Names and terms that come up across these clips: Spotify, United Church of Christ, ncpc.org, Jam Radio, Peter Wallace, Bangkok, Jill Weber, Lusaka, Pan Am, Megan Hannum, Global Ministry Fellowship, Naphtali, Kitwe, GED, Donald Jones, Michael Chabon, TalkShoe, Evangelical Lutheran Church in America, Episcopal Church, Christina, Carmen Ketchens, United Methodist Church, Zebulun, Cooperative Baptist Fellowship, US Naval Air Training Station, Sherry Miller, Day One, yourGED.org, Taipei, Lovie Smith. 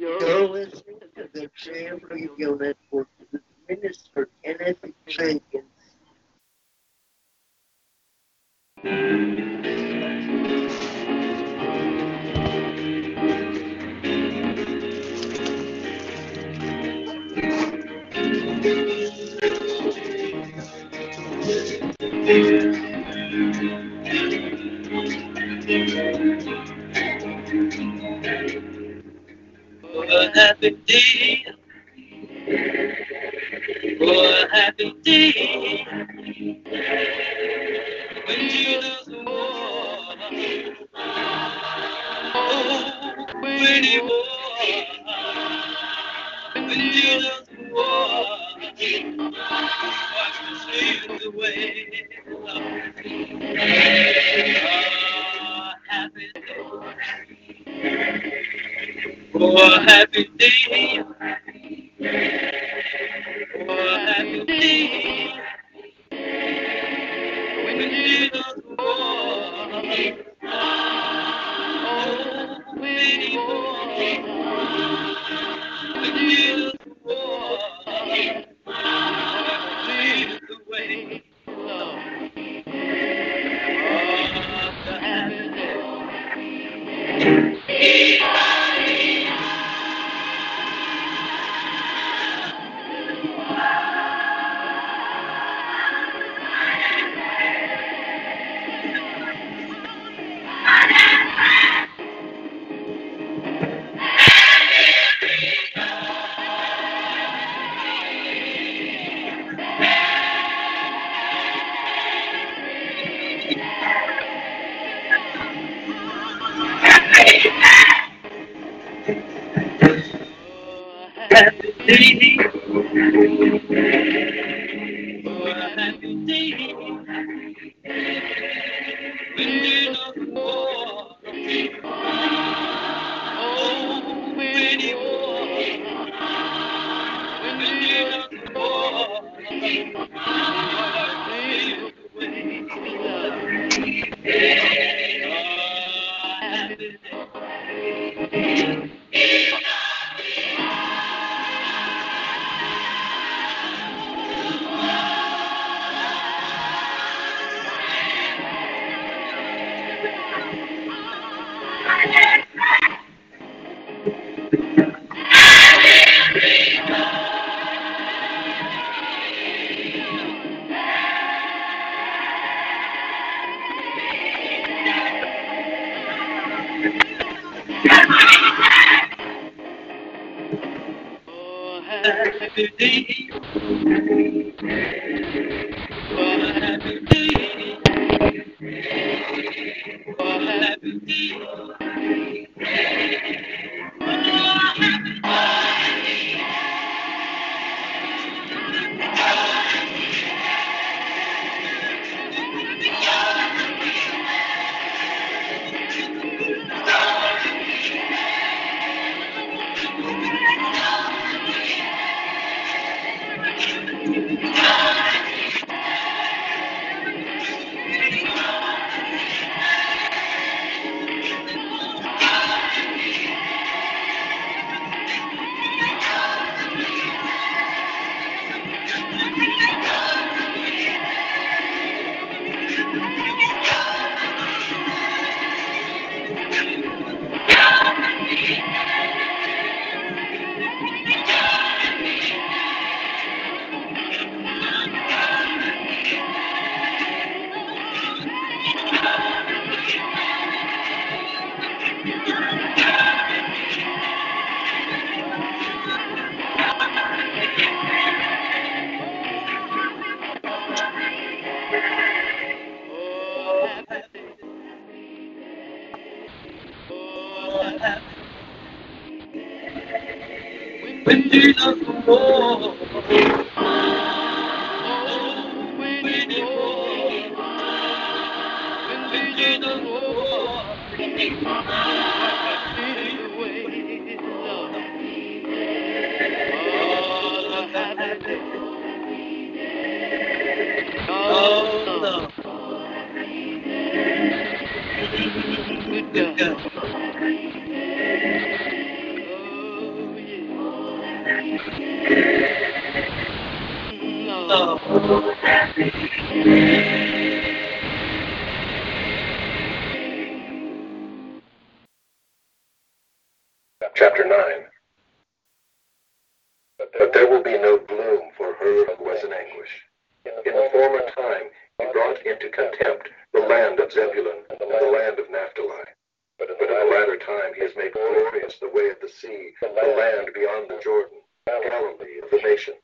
You're listening to the Jam Radio Network with Minister Kenneth Jenkins. A happy day, oh, a happy day, when you lose the war, oh, when you war, when you lose the war, watch me sail away, oh, happy day. Oh, a happy day. Oh, a happy day. When you don't want, oh, when you want, when you don't want, the way. Oh, the happy day. Chapter 9. But there will be no gloom for her who was in anguish. In the former time he brought into contempt the land of Zebulun and the land of Naphtali. But in the latter time he has made glorious the way of the sea, the land beyond the Jordan, Galilee of the nation.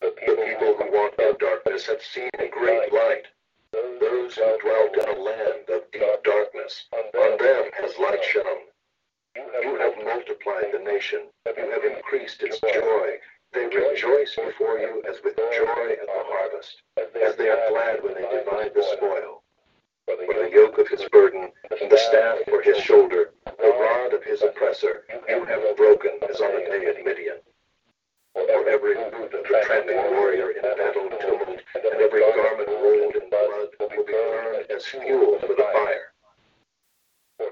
The people who walked in darkness have seen a great light. Those who dwelt in a land of deep darkness, on them has light shone. You have multiplied the nation, you have increased its joy. They rejoice before you as with joy at the harvest, as they are glad when they divide the spoil. For the yoke of his burden, and the staff for his shoulder, the rod of his oppressor, you have broken as on the day of Midian. For every boot of the tramping warrior in battle tumult, and every garment rolled in blood will be burned as fuel for the fire.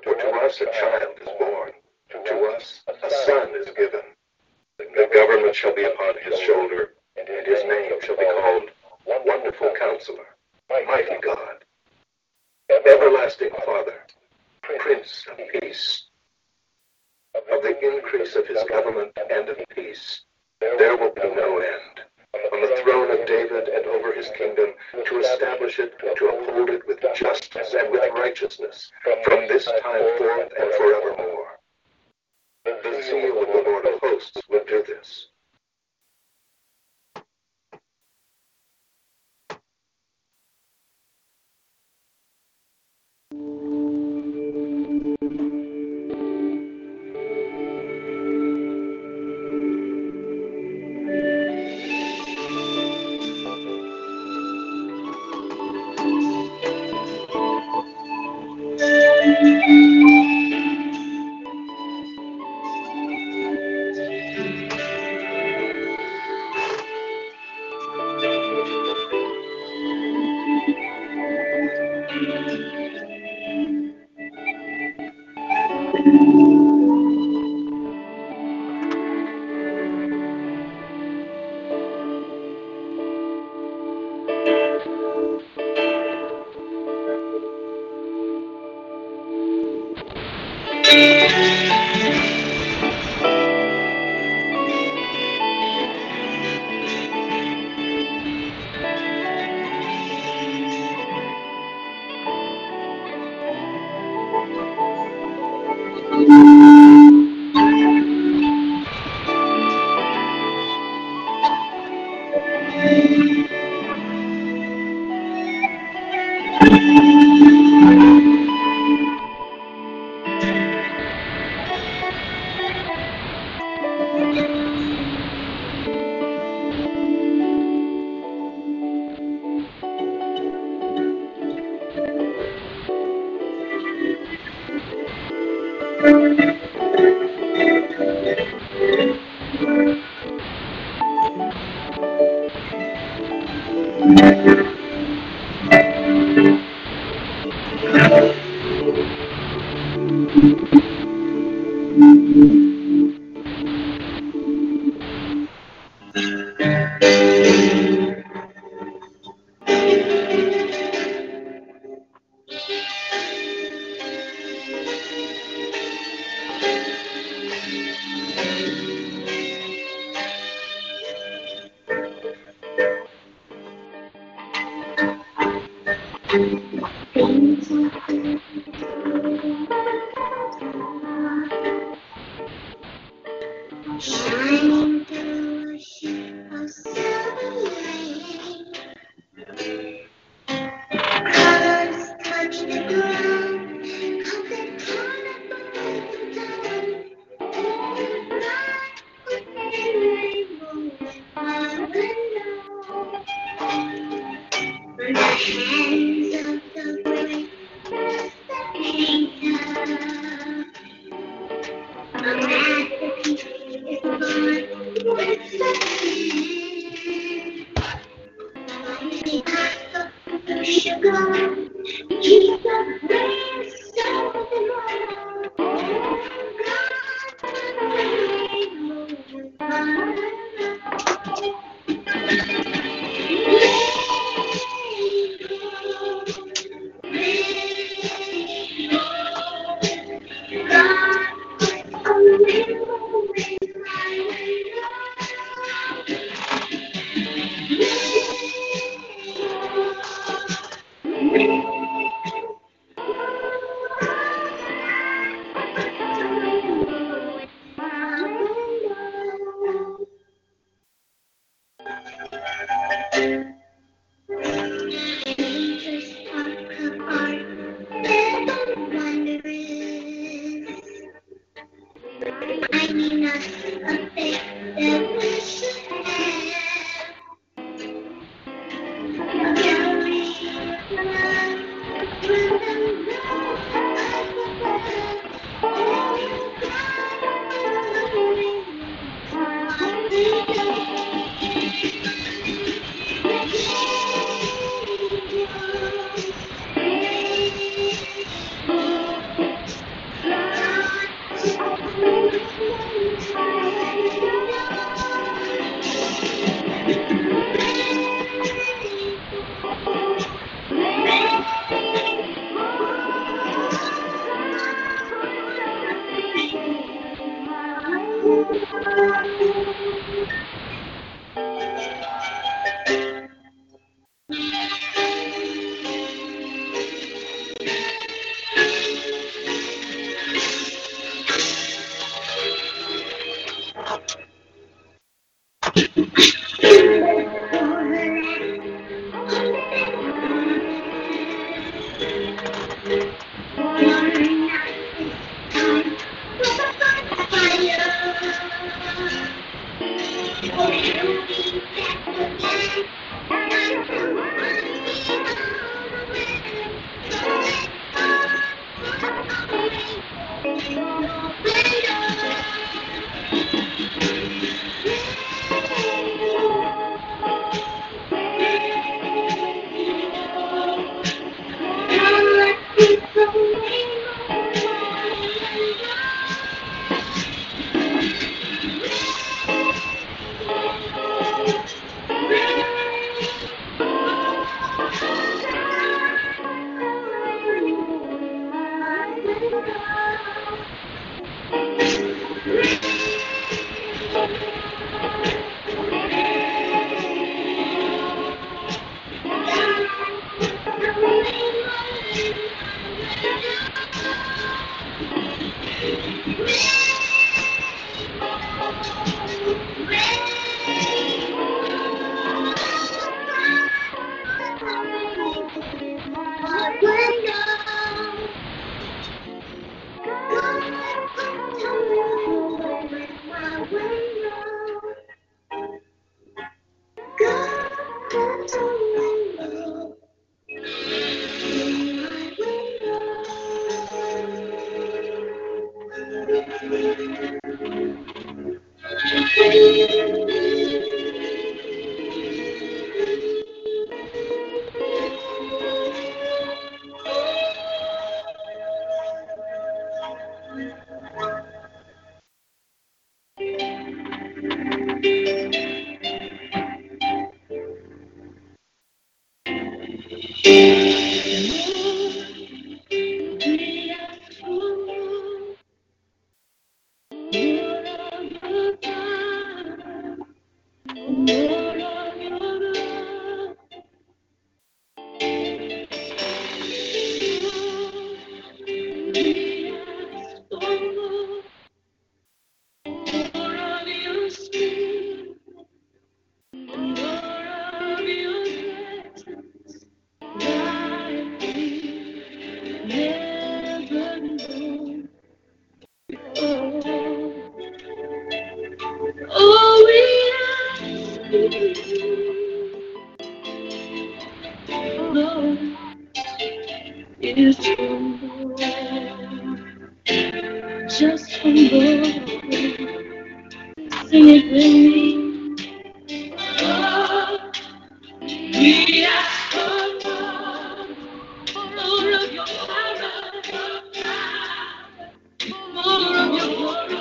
For to us a child is born, to us a son is given. The government shall be upon his shoulder, and his name shall be called Wonderful Counselor, Mighty God, Everlasting Father, Prince of Peace. Of the increase of his government and of peace, there will be no end. On the throne of David and over his kingdom, to establish it, to uphold it with justice and with righteousness, from this time forth and forevermore. The zeal of the Lord of hosts will do this. Oh, is humble, just humble. Sing it with me. Oh, we ask for more of your power, more of your glory.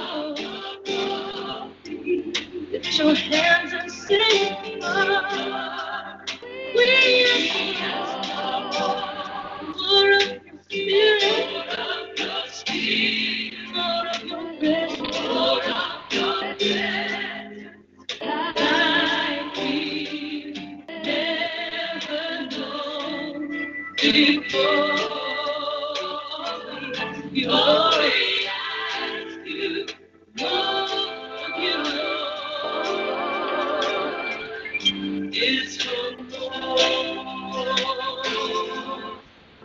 Lift your hands and sing. Oh, we ask for more. More of your spirit, more of your grace, more of your grace. Like we've never known before. We only ask you, more of your Lord. It's from the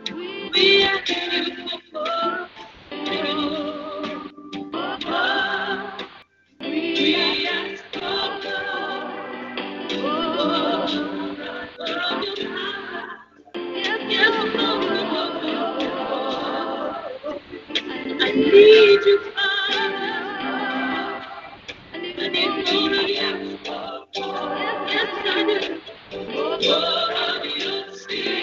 Lord. We are grateful for you. We ask for more. I need you, Father. I need more. We ask for more. Yes, I do. More of your spirit.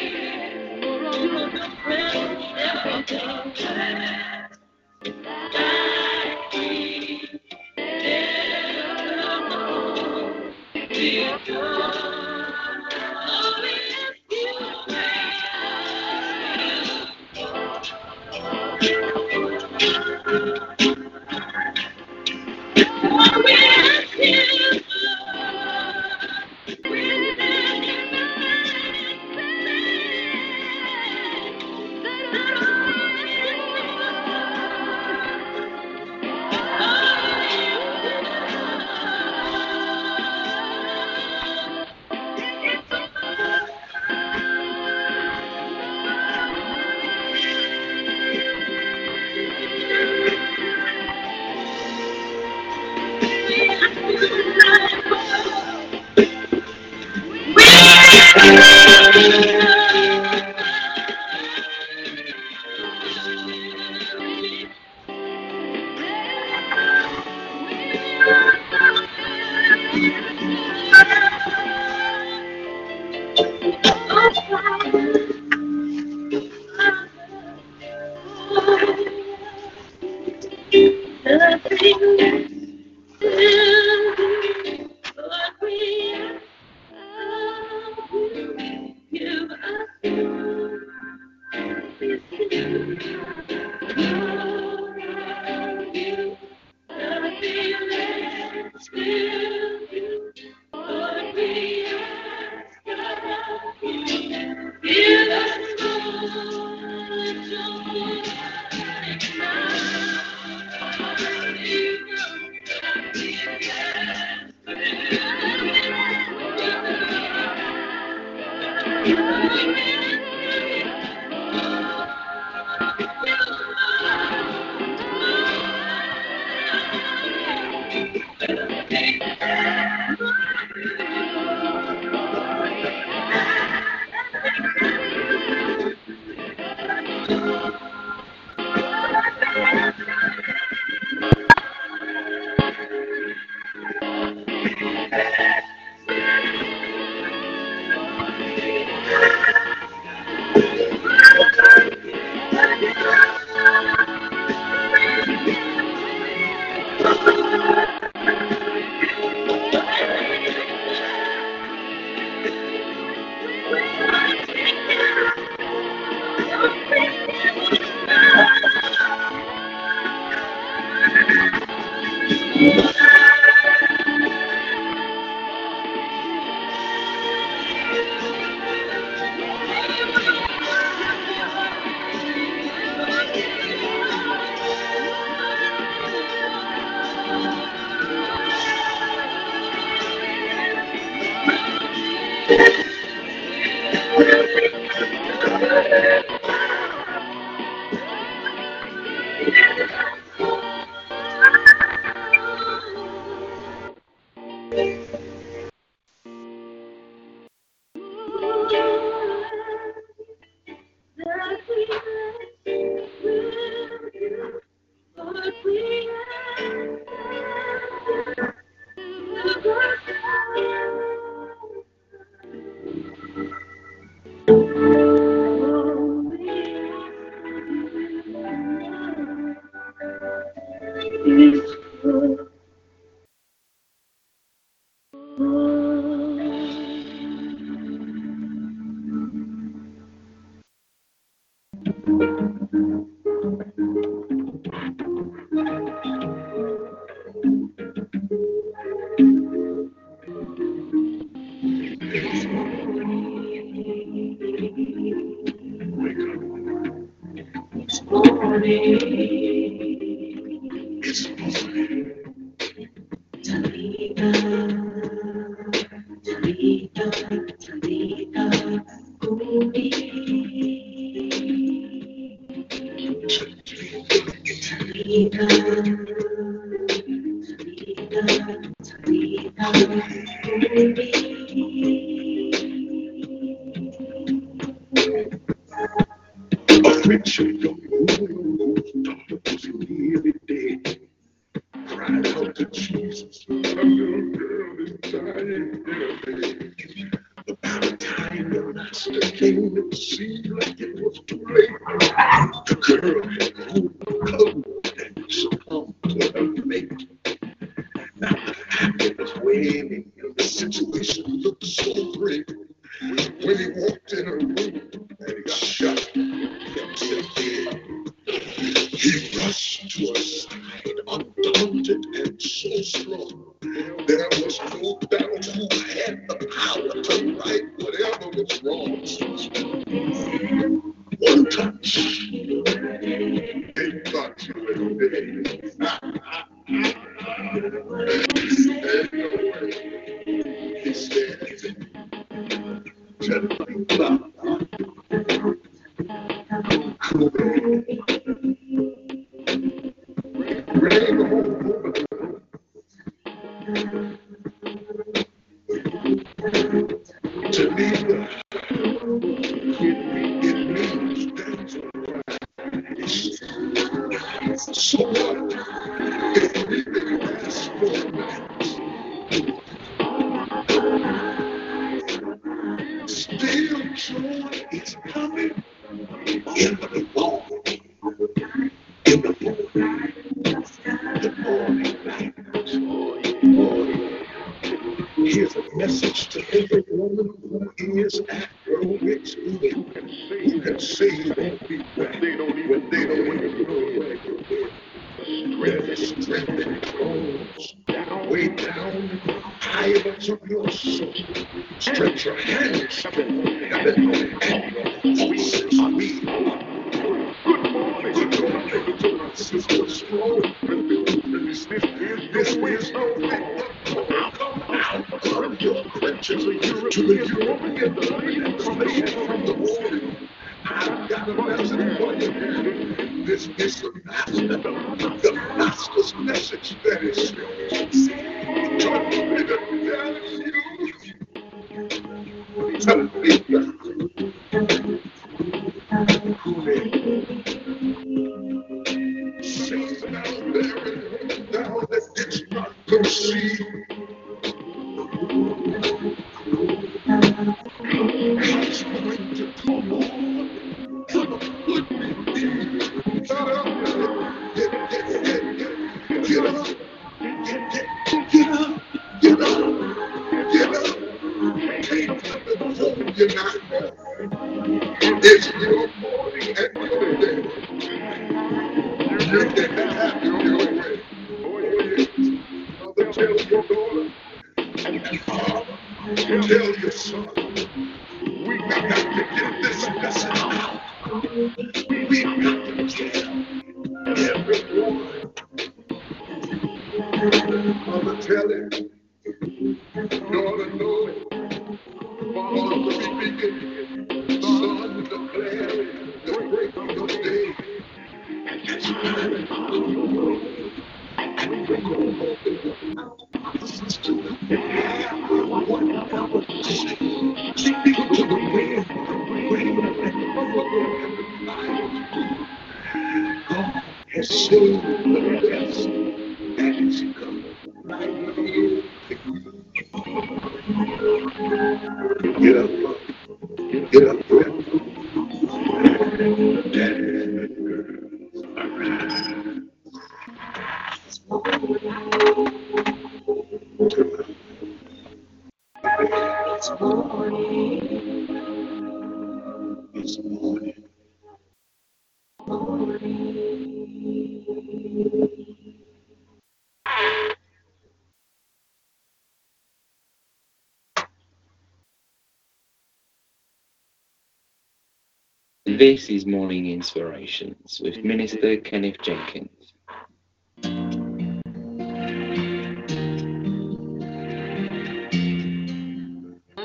This is Morning Inspirations with Minister Kenneth Jenkins.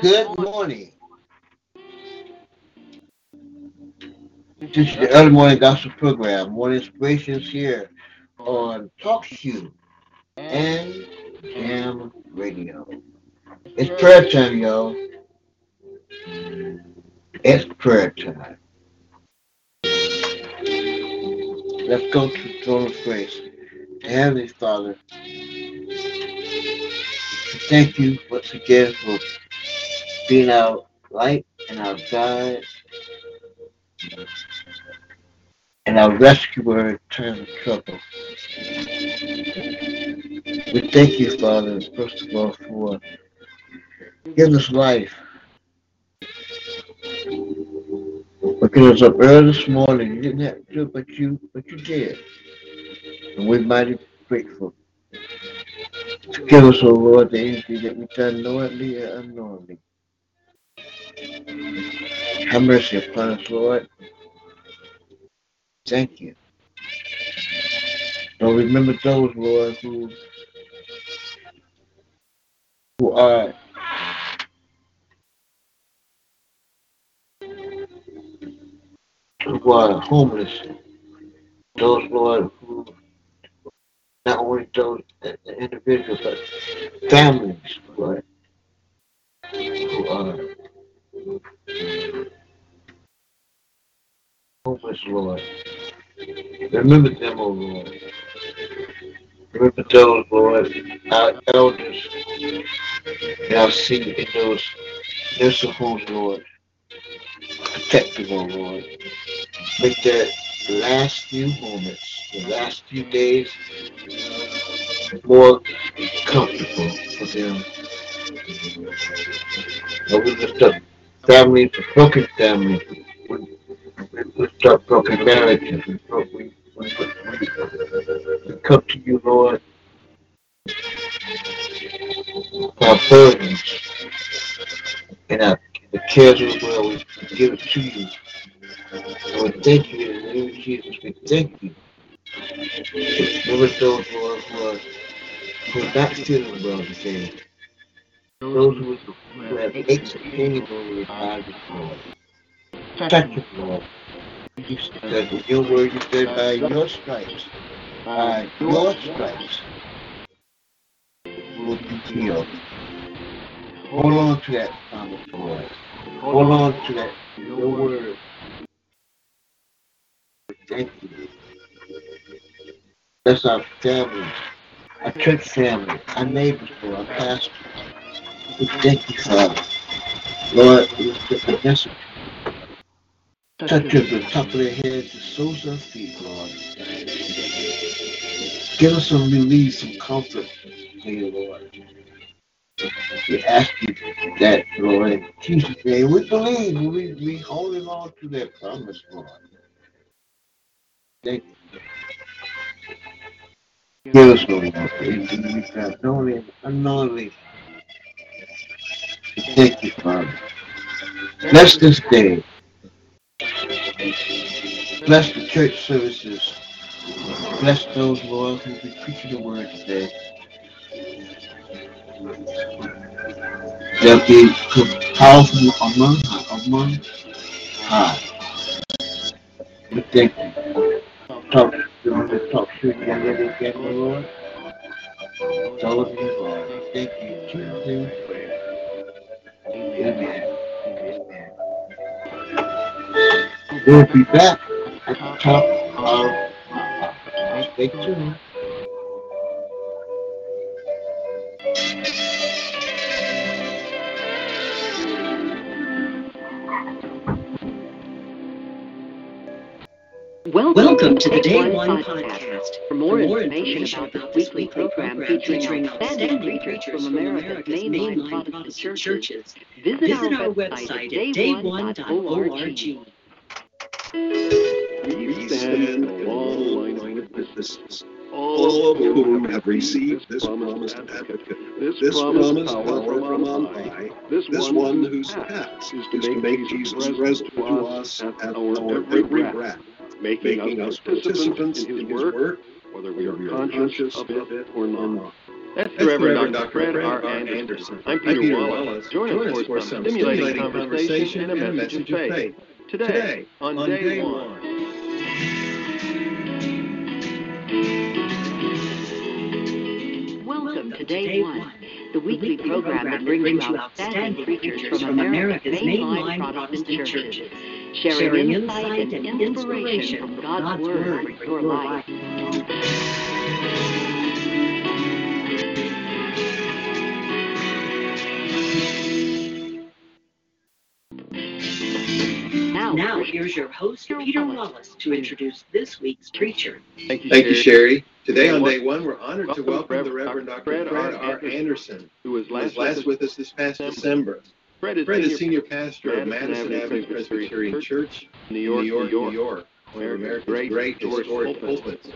Good morning. This is the early morning gospel program, Morning Inspirations, here on TalkShoe and Jam Radio. It's prayer time, y'all. It's prayer time. Let's go to the throne of grace. Heavenly Father, thank you once again for being our light and our guide and our rescuer in time of trouble. We thank you, Father, first of all, for giving us life. Because it was up early this morning. You didn't have to do it, but you did. And we're mighty grateful. Forgive us, O Lord, the anything that we've done knowingly and unknowingly. Have mercy upon us, Lord. Thank you. Don't remember those, Lord, who are homeless, those, Lord, who not only those individuals, but families, Lord, who are homeless, Lord. Remember them, O Lord. Remember those, Lord, our elders, and our seniors in those nursing homes, Lord. Protect them, O Lord. Make that last few moments, the last few days, more comfortable for them. And we lift up families, broken families. We lift up broken marriages. We come to you, Lord, with our burdens and our the cares of the world. We give it to you. Lord, thank you in the name of Jesus. We thank you. Remember those, Lord, who are not feeling well today. Those who have aches and pains over their bodies, Lord. Touch it, Lord. You said in your word, you said by your stripes, we will be healed. Hold on to that promise, Lord. Hold on to that your word. Thank you. Bless our families, our church family, our neighbors, Lord, our pastors. We thank you, Father. Lord, we lift up Vanessa. Touch them from the top of their heads to the soles of their feet, Lord. Give us some relief, some comfort, dear Lord. We ask you that, Lord, in Jesus' name. We believe, we holding on to that promise, Lord. Thank you. Give us, Lord, everything we've done, knowingly and unknowingly. Thank you, Father. Bless this day. Bless the church services. Bless those, Lord, who will be preaching the word today. They'll be powerful among us. We thank you. Talk to you again, Lord. It's all of you, Lord. Thank you. Jesus' prayer. Amen. Amen. We'll be back at the top of Stay tuned. Welcome to the Day One podcast. For more information about this weekly program featuring outstanding preachers from America's mainline Protestant churches, visit our website at dayone.org. We stand in a long line of witnesses, all of whom have received this promised advocate, this promised power from on high, this This one whose task is to make Jesus present to us at our every breath, making us participants in his work, whether we are conscious of it or not. That's the Reverend Dr. Fred R. Anderson. I'm Peter Wallace. Join us for some stimulating conversation and a message of faith. Today, on Day One. Welcome to Day One, the weekly program that brings you outstanding preachers from America's mainline Protestant churches, sharing insight and inspiration from God's Word for your life. Now, here's your host, Peter Wallace, to introduce this week's preacher. Thank you, Sherry. Today on Day One, we're honored to welcome the Reverend Dr. Fred R. Anderson, who was last with us this past December. Fred is senior pastor of Madison Avenue Presbyterian Church in New York, one of America's great historic pulpits.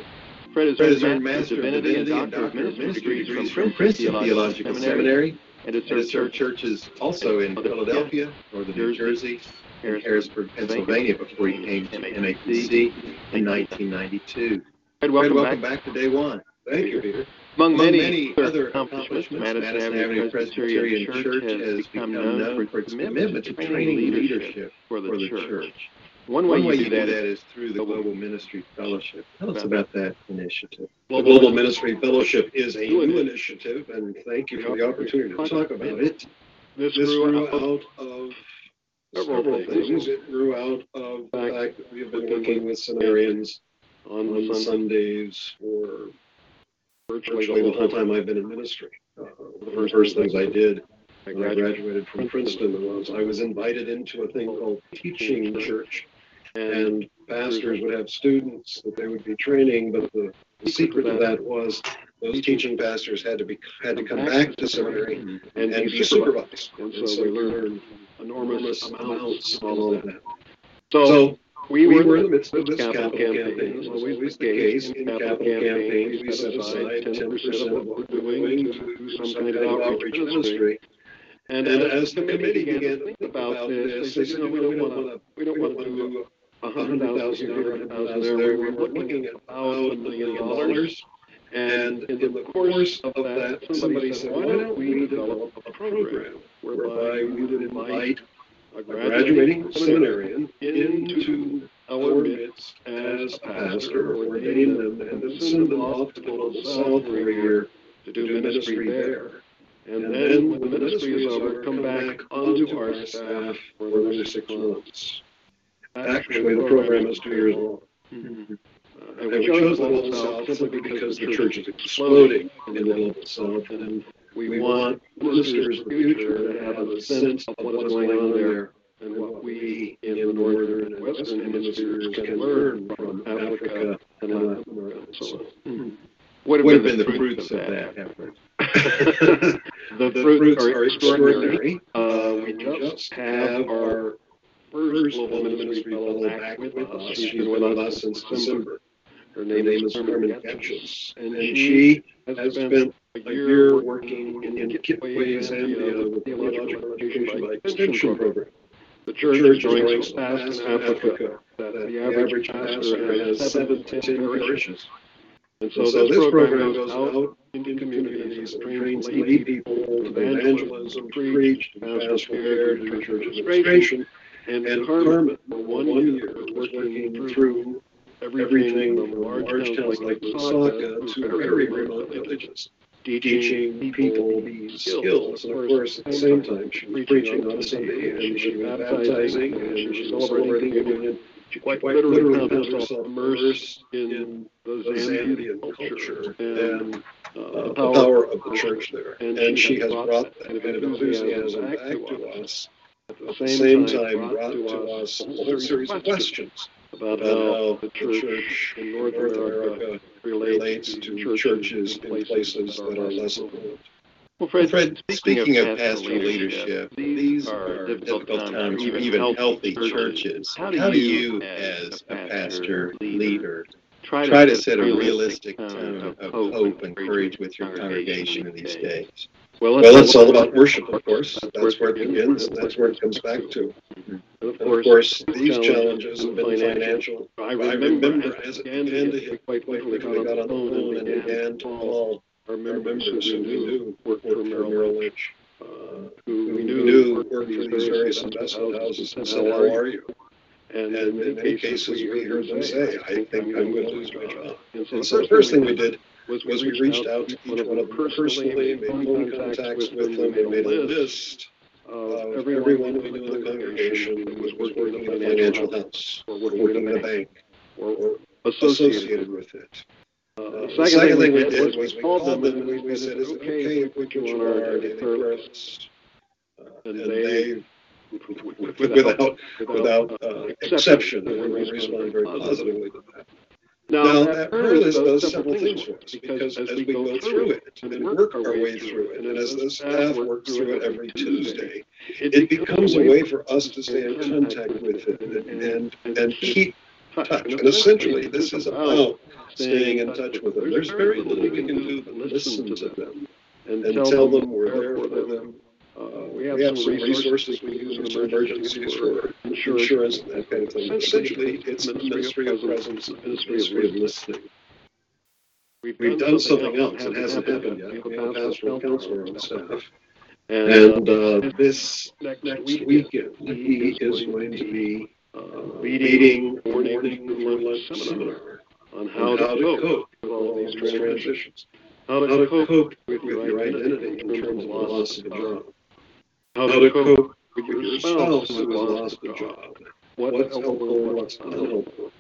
Fred has earned Master of Divinity and Doctor of Ministry degrees from Princeton Theological Seminary, and has served churches also in Philadelphia, northern New Jersey, in Harrisburg, Pennsylvania, before he came to NAPC in 1992. Fred, welcome back to Day One. Thank you, Peter. Among many other accomplishments, Madison Avenue Presbyterian Church has become known for its commitment to training leadership for the church. One way you do that is through the Global Ministry Fellowship. Tell us about that initiative. Well, the Global Ministry Fellowship is a new initiative, and thank you for the opportunity to talk about it. This grew out of several things. It grew out of the fact that we have been working with seminarians on Sundays for virtually the whole time I've been in ministry. The first things I did when I graduated from Princeton was I was invited into a thing called teaching church. And pastors would have students that they would be training, but the secret of that was those teaching pastors had to come back to seminary and be supervised. And so we learned enormous amounts of all of that. So we were in the midst of this capital campaign. It was always the case in capital campaigns. We set aside 10% of what we're doing to do some kind of outreach ministry. And as the committee began to think about this, they said, we don't want to do $100,000 here, $100,000 there. We were looking at about $1 million. And in the course of that, somebody said, why don't we develop a program whereby we would invite a graduating seminarian into our midst as a pastor, or ordain them, and then send them off to Global South for a year to do ministry there. And then when the ministry is over, come back onto our staff for another 6 months. Actually, the program is 2 years long. Mm-hmm. And we chose the Global South simply because the church is exploding in the Global South, and we want ministers of the future to have a sense of what's going on there and what we in the northern and western hemispheres can learn from Africa and Latin America and so on. Mm-hmm. What have been the fruits of that effort? The fruits are extraordinary. We just have our first Global Ministry Fellow back with us. She's been with us since December. Her name is Carmen Ketchens, and she has spent a year working in Kitwe, Zambia, with theological education by extension program. The church joins pastors in Africa. The average pastor has 7 to 10 parishes. And so this program goes out into communities and trains lay people to evangelism, preach, to pastoral care, to do church administration. And Carmen, for 1 year, working through everything from large towns like Lusaka to very remote villages, teaching people these skills. And of course, at the same time, she was preaching on Sunday, and she was baptizing, and she was celebrating communion. She quite literally found herself immersed in the Zambian culture and the power of the church there. And she has brought that kind of enthusiasm back to us. At the same time, brought to us a whole series of questions about how the church in North America relates to churches in places that are less evolved. Well, Fred, speaking of pastoral leadership, these are difficult times for even healthy churches. How do you, as a pastor leader, Try to set a realistic tone of hope and courage with your congregation in these days. Well, it's all about worship, of course. That's where it begins. That's where it comes back to. And of course, these challenges have been financial. I remember as it began to hit, quite quickly we got on the phone and began to call our members who we knew worked for Merrill Lynch, who we knew worked for these various investment houses, and said, "How are you?" And in many cases, we heard them say, "I think I'm going to lose my job." And so the first thing we did was we reached out to each one of them personally, made phone contacts with them, and made a list of everyone we knew in the congregation that was working in a financial house, or working in a bank, or associated with it. The second thing we did was we called them and we said, "Is it okay if we can join our daily prayer list?" And they, without exception, we responded very positively to that. Now that prayer list does several things for us, because as we go through it and work our way through it, and as the staff works through it every Tuesday, it becomes a way for us to stay in contact with it and keep touch. And essentially, this is about staying in touch with them. There's very little we can do but listen to them and tell them we're there for them. We have some resources we use for emergencies, for insurance, and that kind of thing. Essentially, it's the ministry of presence, the ministry of listening. We've done something else that hasn't happened yet. We have a pastoral counselor on staff. And this next weekend, he is going to be leading a morning seminar on how to cope with all these transitions. How to cope with your identity in terms of loss of a job. How to cope with your spouse who has lost a job. What's helpful and what's not helpful.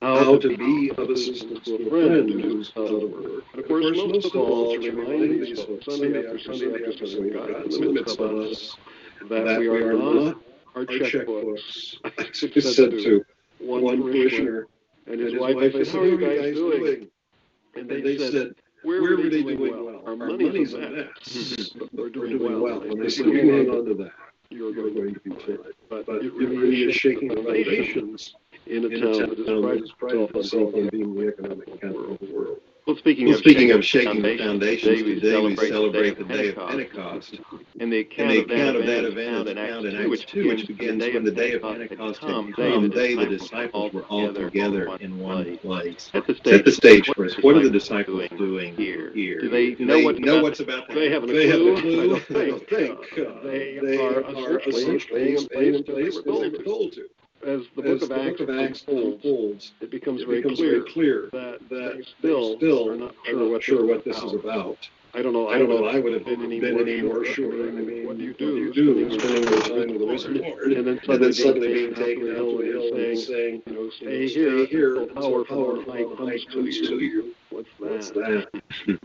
How to be of assistance to a friend who's out of work. And of course, most of all, to remind these folks Sunday after Sunday, God in the midst of us, that we are not our checkbooks. I said to one parishioner and his wife, I said, "How are you guys doing?" And they said, "We're really doing well. Our money's on that. But we're doing well." And they said, "If you hang on to that, you're going to be fine." But it really is shaking the foundations in a town that is prided itself on being the economic center of the world. Well, speaking of shaking the foundations, today we celebrate the day of Pentecost. And the account of that event in Acts 2, which begins when the day of Pentecost had come, they, the disciples, were all together in one place. Set the stage for us. What are the disciples doing here? Do they know what's about them? Do they have a clue? I don't think. They are essentially staying in place because they were told to. As the book of Acts unfolds, it becomes very clear that still are not sure what this is about. I don't know. I would have been any more sure. I mean, what do you do? Spending your time with the Lord, and then suddenly being taken out to a hill and saying, "Stay here. Power comes to you." What's that?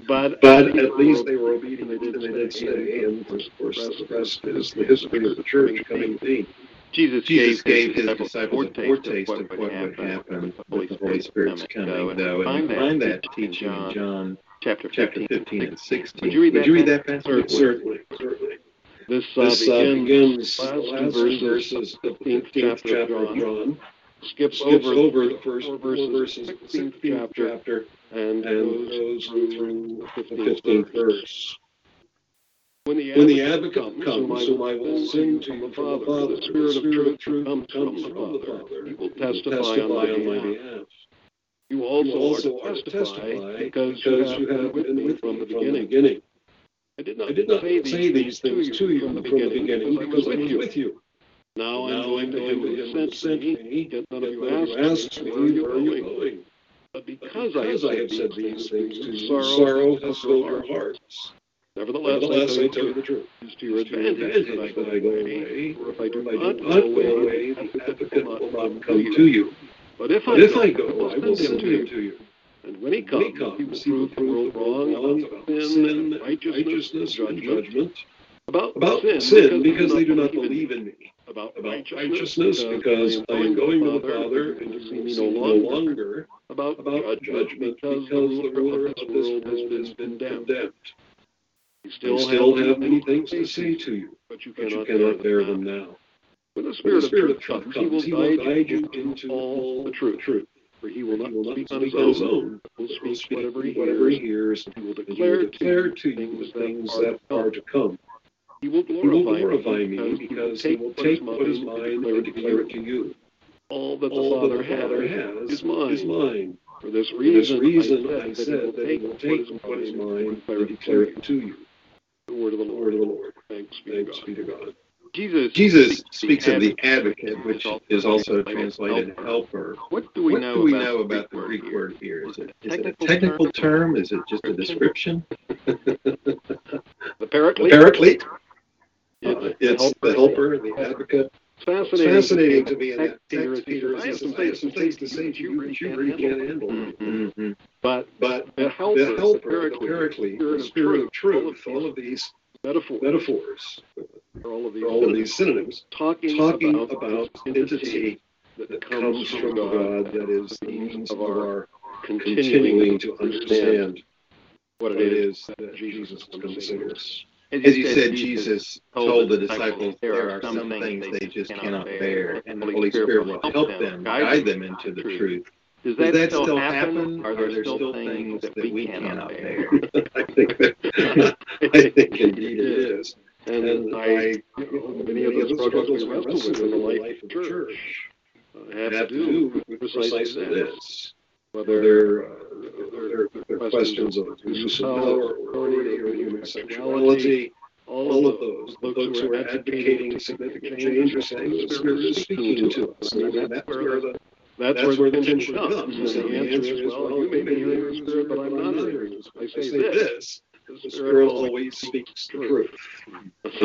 But at least they were obedient, and they did stay. And of course, the rest is the history of the church coming deep. Jesus gave his disciples a foretaste of what would happen with the Holy Spirit's coming, though. And we find that teaching in John chapter 15 and 16. Would you read that passage? Certainly. This begins the last verses of the 15th chapter of John. Skips over the first verses of the 16th chapter and goes through the 15th verse. When the Advocate comes, whom I will send to you from the Father, the Spirit of truth comes from the Father. He will testify on my behalf. You also are to testify because you have been with me from the beginning. I did not say these things to you from the beginning because I was with you. Now I am going to him who sent me. Yet none of you asks me, "Where are you going?" But because I have said these things to you, sorrow has filled your hearts. Nevertheless, I tell you the truth. It is to your advantage that I go away, for if I do not go away, the Advocate will not come to you. But if I go, I will send him to you. And when he comes, he will prove the world wrong about sin and righteousness and judgment. About sin, because they do not believe in me. About righteousness, because I am going to the Father, and you see me no longer. About judgment, because the ruler of this world has been condemned. You still have many things to say to you, but you cannot bear them now. When the Spirit of truth comes, he will guide you into all the truth. For he will not speak on his own, but will speak whatever he hears, and he will declare to you things that are to come. He will glorify me, because he will take what is mine and declare it to you. All that the Father has is mine. For this reason I said that he will take what is mine and declare it to you. The word of the Lord. Thanks be to God. Jesus speaks of the advocate, which is also translated helper. What do we know about the Greek word here? Is it a technical term? Is it just a description? The paraclete? It's the helper, the advocate. It's fascinating to be in that text, Peter. I have some things to say to you that you really can't handle. Mm-hmm. But the helper, the paraclete, the spirit of truth, all of these metaphors, all of these synonyms, talking about entity that comes from God, that is the means of our continuing to understand what it is that Jesus considers. As you said, Jesus told the disciples there are some things they just cannot bear, and the Holy Spirit will help them, guide them into the truth. Does that still happen? Are there still things that we cannot bear? I think indeed it is. And many of the struggles we wrestle with in the life of the church have to do with precisely this. Whether they're questions of use of power or authority or human sexuality, all of those, the folks who are advocating significant change are saying the Spirit is speaking to us. And that's where the tension comes. And the answer is, well, you may be hearing the Spirit, but I'm not hearing it. I say this. The Spirit always speaks truth.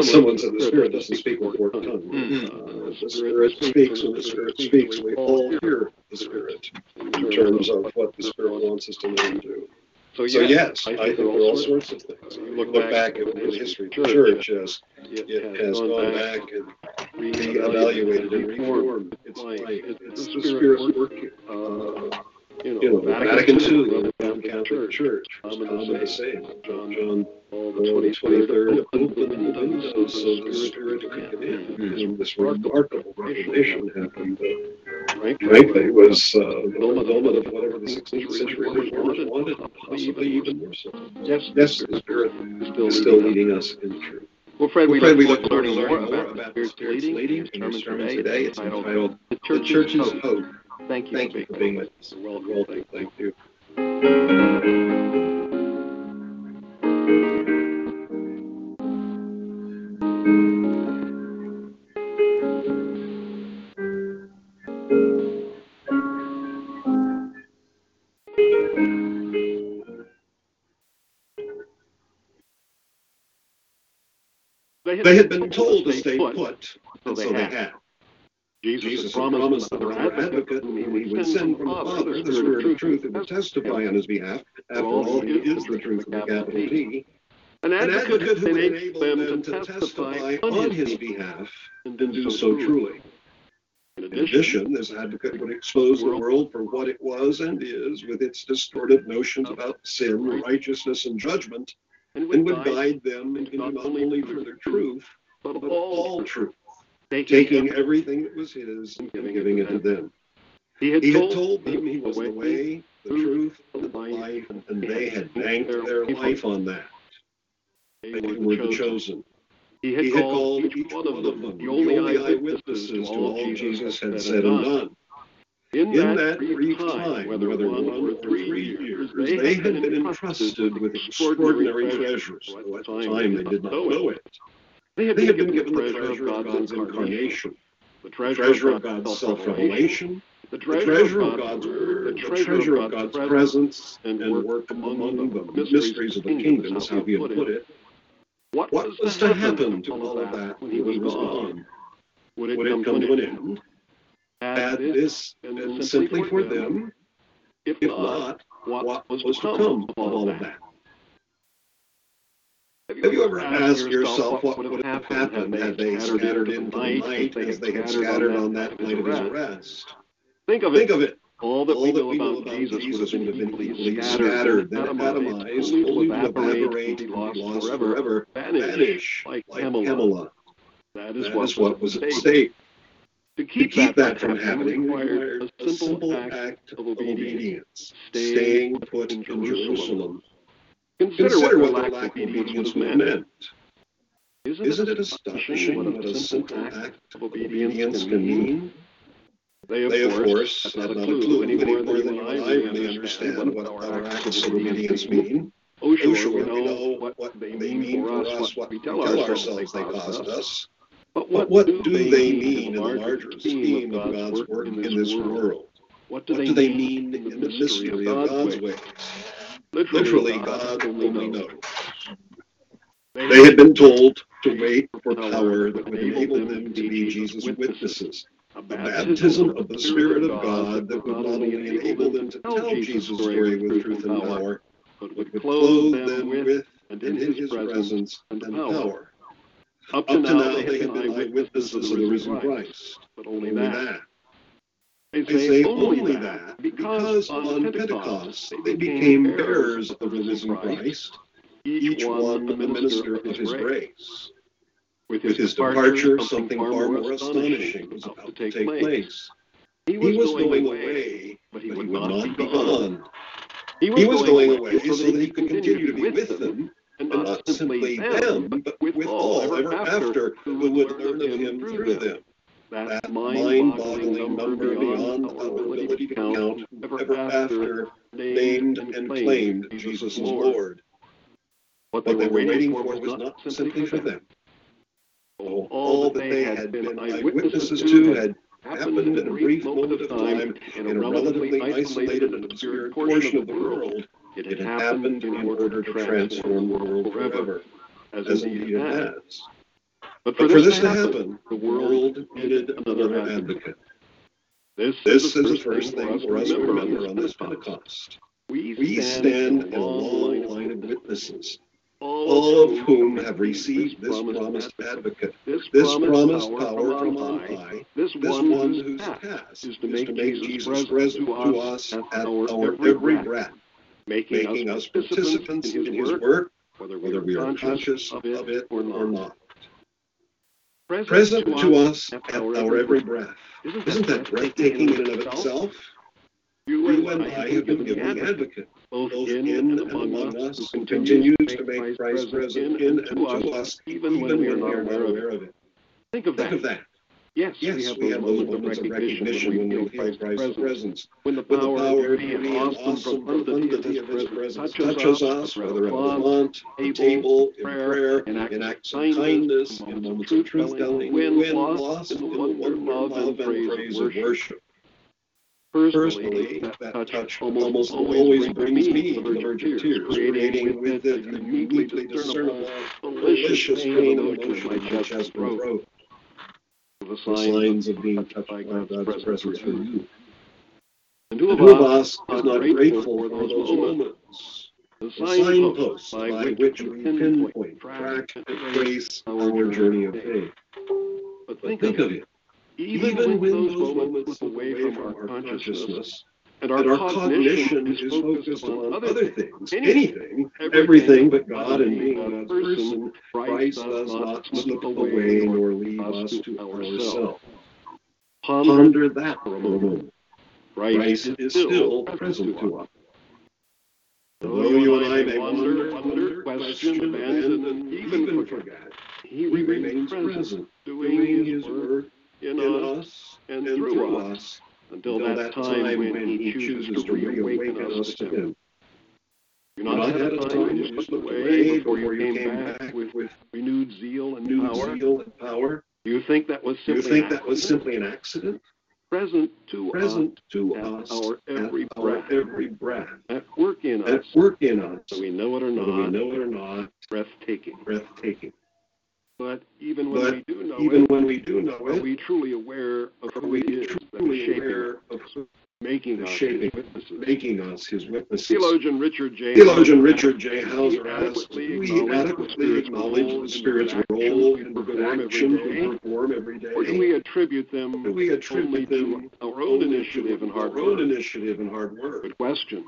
Someone said the Spirit doesn't speak with word tongue. Mm-hmm. The Spirit speaks. When the Spirit speaks, we all hear the Spirit in terms of what the Spirit wants us to know and do. So yes, I think there are all sorts of things. You look back at the history of the church as it has gone back and reevaluated and reformed. It's the Spirit's work here. Vatican II, the Catholic Church, Common to Save, John Paul the 23rd, opened the windows so the Spirit could come in. And this remarkable revelation happened. Frankly, it was the moment of whatever the 16th century reformers wanted, possibly even more so. Yes, the Spirit is still leading us in the truth. Well, Fred, we look forward to learning more about the Spirit's leading in our sermon today. It's entitled, The Church's Hope. Thank you for being with us. Well, thank you. They had been told to stay put, and so they had. Jesus promised another advocate whom he would send from the Father, the Spirit of truth who will testify on his behalf. After all, he is the truth with a capital T. An advocate who would enable them to testify on his behalf and do so truly. In addition, this advocate would expose the world for what it was and is with its distorted notions about sin, righteousness, and judgment, and would guide them in not only further truth, but all truth. Taking everything that was his and giving it to them. He had told them he was the way, the truth, and the life, and they had banked their life on that. They were the chosen. He had called each one of them the only eyewitnesses to all Jesus had said and done. In that brief time, whether 1 or 3 years, they had been entrusted with extraordinary treasures, though at the time they did not know it. They had been given the treasure of God's incarnation, the treasure of God's self-revelation, the treasure of God's word, the treasure of God's presence and work among them, the mysteries of the kingdom, is how he had put it. What was to happen to all of that when he was gone? Would it come to an end? Add this, and simply for them, if not, what was to come of all of that? Have you ever asked yourself what would have happened had they scattered into the night as they had scattered on that night of his arrest? Think of it. All that we know about Jesus would have been completely scattered, then atomized, only to evaporate, lost forever, vanish like Camelot. That is what was at stake. To keep that from happening required a simple act of obedience, staying put in Jerusalem. Consider what the lack of obedience would have meant. Isn't it astonishing what a simple act of obedience can mean? They, of course, have not a clue any more than I really understand what our acts of obedience mean. Oh, sure, we know what they mean for us, what we tell ourselves they cost us. But what do they mean in the larger scheme of God's work in this world? What do they mean in the mystery of God's ways? Literally, God only knows. They had been told to wait for power that would enable them to be Jesus' witnesses. A baptism of the Spirit of God that would not only enable them to tell Jesus' story with truth and power, but would clothe them with and in his presence and power. Up to now, they had been eyewitnesses of the risen Christ, but only that. I say only that because on Pentecost they became bearers of the risen Christ, each one the minister of his grace. With his departure, something far more astonishing was about to take place. He was going away, but he would not be gone. He was going away so that he could continue to be with them, and not simply them, but with all ever after who would learn of him through them. That mind-boggling number beyond our ability to count, ever after named and claimed Jesus as Lord. What they were waiting for was not simply for them. All that they had been eyewitnesses to had happened in a brief moment of time in a relatively isolated and obscure portion of the world. It had happened in order to transform the world forever, as indeed it has. But for this to happen, the world needed another advocate. This is the first thing for us to remember on this Pentecost. We stand in a long line of witnesses, all of whom have received this promised advocate, this promised power from on high, this one whose task is to make Jesus present to us at our every breath, making us participants in his work, whether we are conscious of it or not. Present to us at our every breath. Isn't that breathtaking in and of itself? You and I have been given an advocate, both in and among us, who continues to make Christ present in and to us, even when we are not aware of it. Think of that. Yes, we have those moments of recognition when we feel Christ's presence, when the power and awesome profundity of his presence touches us, whether at the font, the table, in prayer, in acts of kindness, in moments of truth-telling, when lost in the wonder of love and praise and worship. Personally, that touch almost always brings me to the verge of tears, creating with it a uniquely discernible, delicious pain of emotion in my chest and throat. The signs of being touched by God's presence for you. And who of us is not grateful for those moments? The signposts by which we pinpoint, track, and trace our journey of faith. But think of it. Even when those moments away from our consciousness and our cognition is focused on other things, anything, everything but God and being God's person, Christ does not slip away nor leave us to ourselves. Ponder that for a moment. Christ is still present to us. Though you and I may wander, question, abandon, and even forget, he remains present, doing his work in us and through us, until that time when he chooses to reawaken us to him. You not had a time you slipped away before you came back with renewed zeal and power. Do you think that was simply an accident? Present to us our every breath. At work in us. So we know it or not. Breathtaking. But even when we do know it, are we truly aware of who he is, making us his witnesses? Theologian Richard J. Houser asks, we adequately acknowledge the Spirit's role in the good action we perform every day? Or do we attribute them only to our own initiative and hard work? Good question.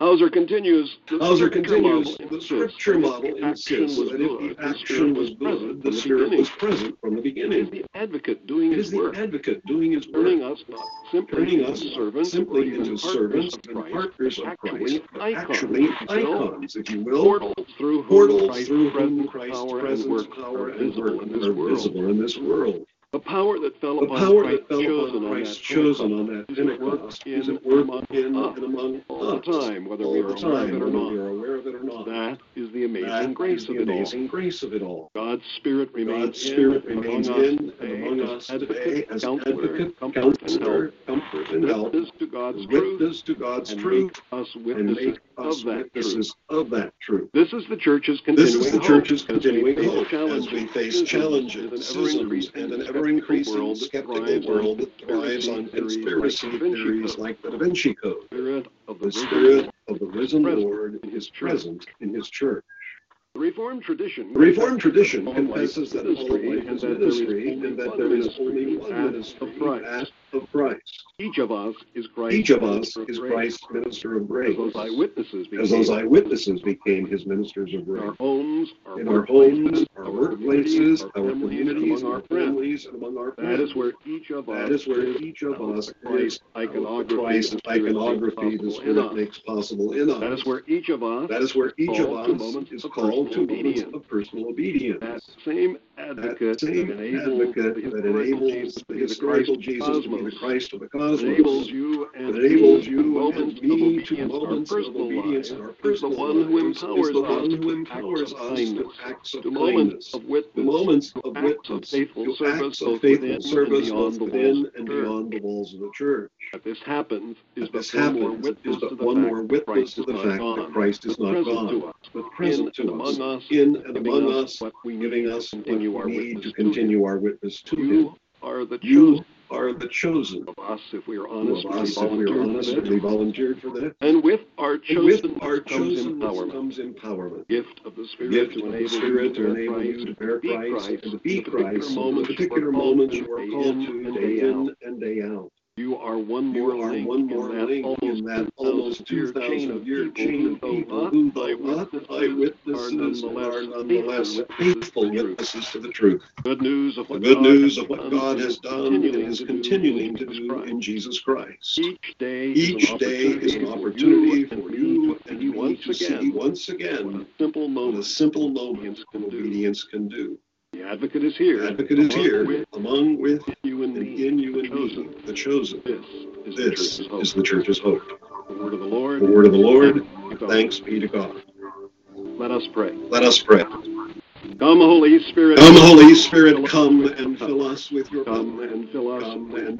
Houser continues, the scripture model insists that if the action was good, the Spirit was present from the beginning. It is the advocate doing his work, turning us not simply into servants and partners of Christ, but actually icons, if you will, portals through whom Christ's presence, power, and work are visible in this world. The power that fell upon Christ chosen on that Pentecost is at work in and among us all the time, whether we are aware of it or not. That is the amazing grace of it all. God's Spirit remains in and among us today as advocate, counselor, comfort, and help, witness to God's truth, and make us witnesses of that truth. This is the Church's continuing hope as we face challenges, schisms, and an ever-increasing skeptical world that thrives on conspiracy theories like the Da Vinci Code. The Spirit of the risen Lord is present in His Church. The Reformed tradition confesses that all life is ministry and that there is only one ministry, that of Christ. Each of us is Christ's minister of grace. As those eyewitnesses became His ministers of grace. In our homes, our workplaces, our communities, our families, and among our friends. That is where each of us is iconography the Spirit makes possible in us. That is where each of us is called to moments of personal obedience. That same advocate that enables the historical Jesus to be the Christ of the cosmos, enables you and me to moments of obedience in our personal lives, is the one who empowers us to acts of kindness, to moments of witness, to acts of faithful service both within and beyond the walls of the Church. That this happens is but one more witness to the fact that Christ is not gone, but present to us. In and among us, giving us what we need to continue our witness to Him. You are the chosen of us, if we are honestly volunteered for that. And with our chosen comes empowerment. Gift of the Spirit to enable you to bear Christ and to be Christ in the particular moments you are called to day in and day out. You are one more link in that almost 2,000-year chain of people who, by eyewitnesses, are nonetheless faithful witnesses to the truth. The good news of what God has done and is continuing to do in Jesus Christ. Each day is an opportunity for you and me to see once again what a simple moment of obedience can do. The advocate is here. Among with you and me, the chosen. This is the Church's hope. The word of the Lord. Thanks be to God. Let us pray. Come, Holy Spirit, come and fill us with your power. Come and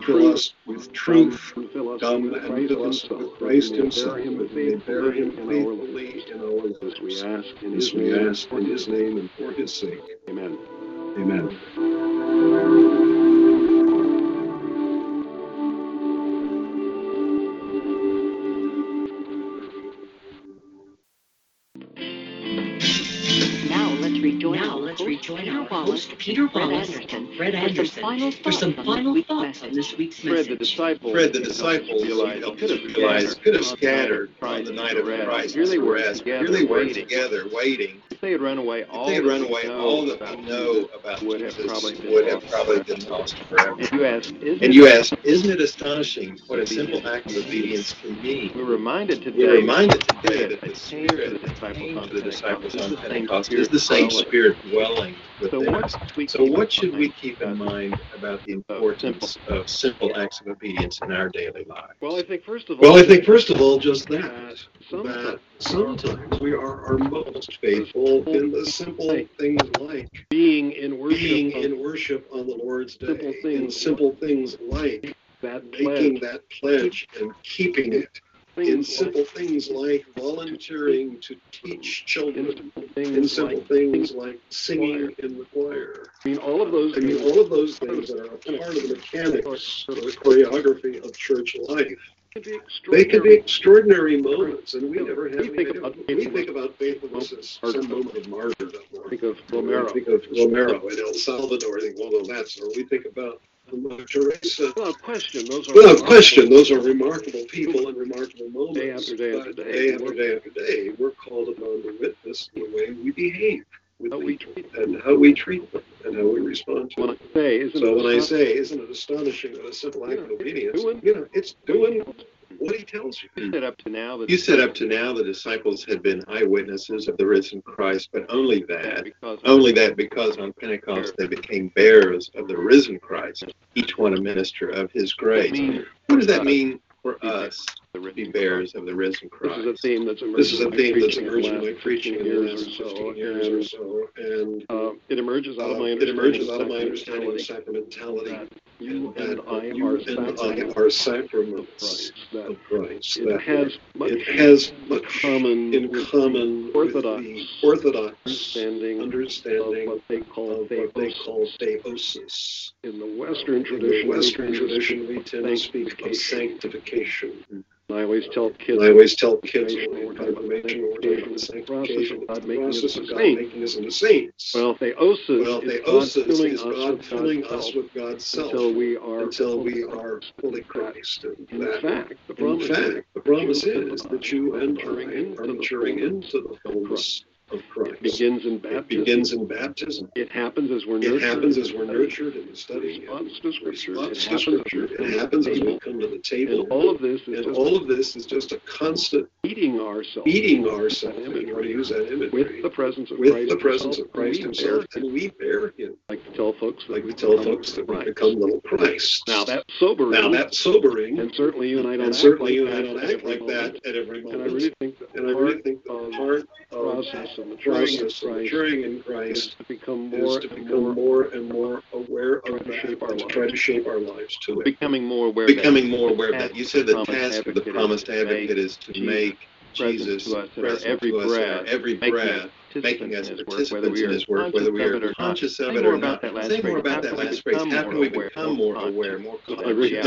fill us with truth. Come and fill us with Christ Himself. Bear Him faithfully in our lives. This we ask in His name and for His sake. Amen. Now let's rejoin Peter Wallace, Anderson, Fred Anderson, for some final thoughts on this week's message. Fred the disciples realized could have scattered on the night of Christ. Here they were together, waiting. If they had run away, all that we know about Jesus would have probably been lost forever. And you ask, isn't it astonishing what a simple act of obedience can be? We're reminded today that the Spirit that came to the disciples on Pentecost is the same Spirit dwelling within us. So what should we keep in mind about the importance of simple acts of obedience in our daily lives? Well, I think first of all, just that sometimes we are our most faithful in the simple things like being in worship on the Lord's Day, in simple things like making that pledge and keeping it. In simple things like volunteering to teach children, in simple things like singing in the choir. I mean, all of those things are a part of the mechanics of the choreography of church life. They can be extraordinary moments, and we never have. We think about faithfulness as some moment of martyrdom. Think of Romero in El Salvador. Think, well, no, that's. Or we think about Teresa. Well, question. Those are remarkable people and remarkable moments. Day after day after day. We're called upon to witness the way we behave with people and how we treat them and how we respond to them. Isn't it astonishing that a simple act of obedience, it's doing what he tells you. You said up to now the disciples had been eyewitnesses of the risen Christ, but only that because on Pentecost they became bearers of the risen Christ, each one a minister of his grace. What does that mean for us to be bearers of the risen Christ? This is a theme that's emerging by preaching in the last 15 years or so, and it emerges out of my understanding of sacramentality. You and I are sacraments of Christ. It has much in common with the Orthodox understanding of what they call theosis. In the Western tradition, we tend to speak of sanctification. And I always tell kids. When we're talking about sanctification, it's the process of God making us into saints. Well, theosis is God filling us with God's self until we are fully Christ. And in fact, the promise is that you and I are maturing into the fullness of Christ. It begins in baptism. It happens as we're nurtured. In the study. It happens as we come to the table. And all of this is just a constant eating ourselves. If you want to use that imagery, with the presence of Christ Himself, and we bear Him. Like we tell folks that we become little Christ. Now that's sobering. And certainly you and I don't act like that at every moment. And I really think that part of maturing in Christ is to become more and more aware of that, to try to shape our lives to it. Becoming more aware of that. You said the task of the promised advocate is to make Jesus present to us at every breath, making us participants in His work, whether we are conscious of it or not. Say more about that last phrase. How can we become more aware, more conscious? I really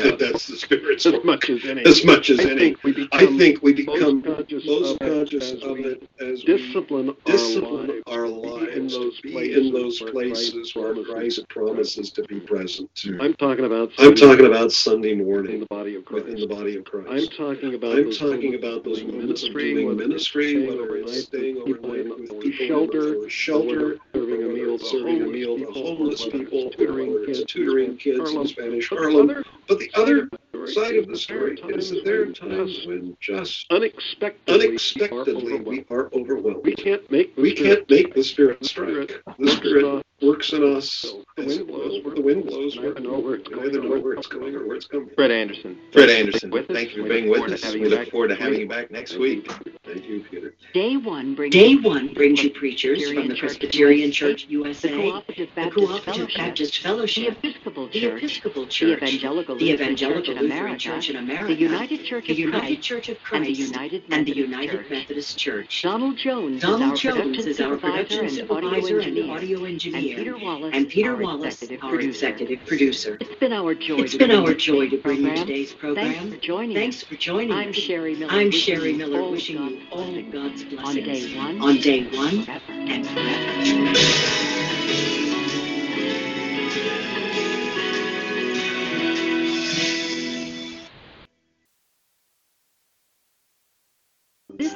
think that's the spiritual as much as any. I think we become most conscious of it as we discipline our lives to be in those places where Christ promises to be present. I'm talking about Sunday morning within the body of Christ. I'm talking about those moments of doing ministry, whether it's staying overnight with people, shelter, serving a meal to homeless people, tutoring kids in Spanish Harlem. But the other side of the story is that there are times when just unexpectedly we are overwhelmed. We can't make the Spirit strike. The Spirit works in us. The wind blows. I neither know where it's going or where it's coming. Fred Anderson, thank you for being with us. We look forward to having you back next week. Thank you, Peter. Day One brings you preachers from the Presbyterian Church USA, the Cooperative Baptist Fellowship, the Episcopal Church, the Evangelical Lutheran Church in America, the United Church of Christ, and the United Methodist Church. Donald Jones is our production supervisor and audio engineer. And Peter Wallace, our executive producer. It's been our joy to bring you today's program. Thanks for joining us. I'm Sherry Miller, wishing you all God's blessings on day one and forever. This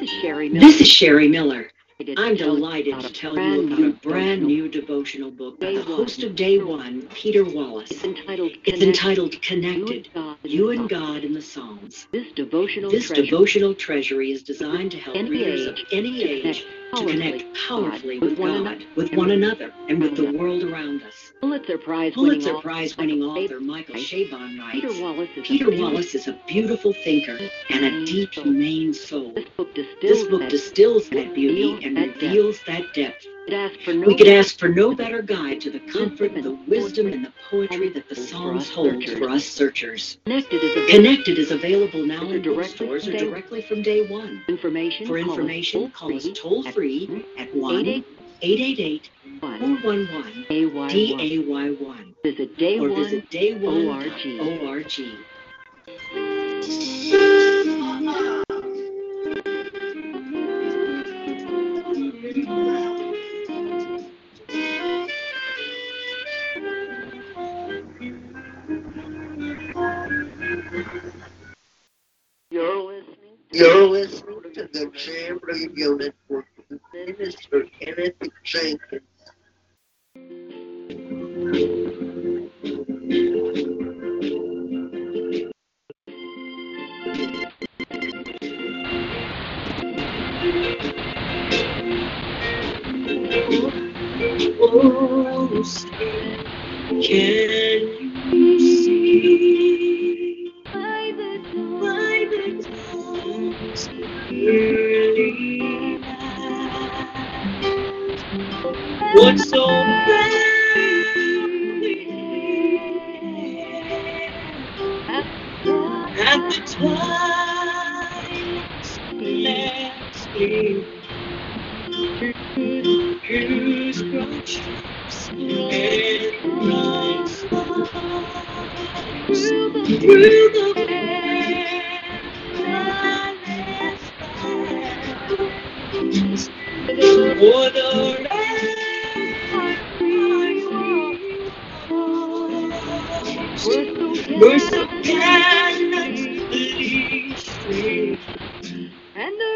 is Sherry Miller. I'm delighted to tell you about a brand new devotional book by the host of Day One, Peter Wallace. It's entitled Connected, You and God in the Psalms. This devotional treasury is designed to help readers of any age to connect powerfully with God, with one another, and with the world around us. Pulitzer Prize-winning author Michael Chabon writes, Peter Wallace is a beautiful thinker and a deep, humane soul. This book distills that beauty and reveals that depth. We could ask for no better guide to the comfort, the wisdom, and the poetry that the Psalms hold for us searchers. Connected is available now in bookstores or directly from Day One. For information, call us toll-free at 1-888-411-DAY1 or visit dayone.org. the family unit was Minister Kenneth Jenkins. Oh, can you see by the dawn's early light what so proudly at the twilight's last gleam? Whose broad stripes and bright stars through the perilous lands o'er the ramparts were so gallantly streamed, and the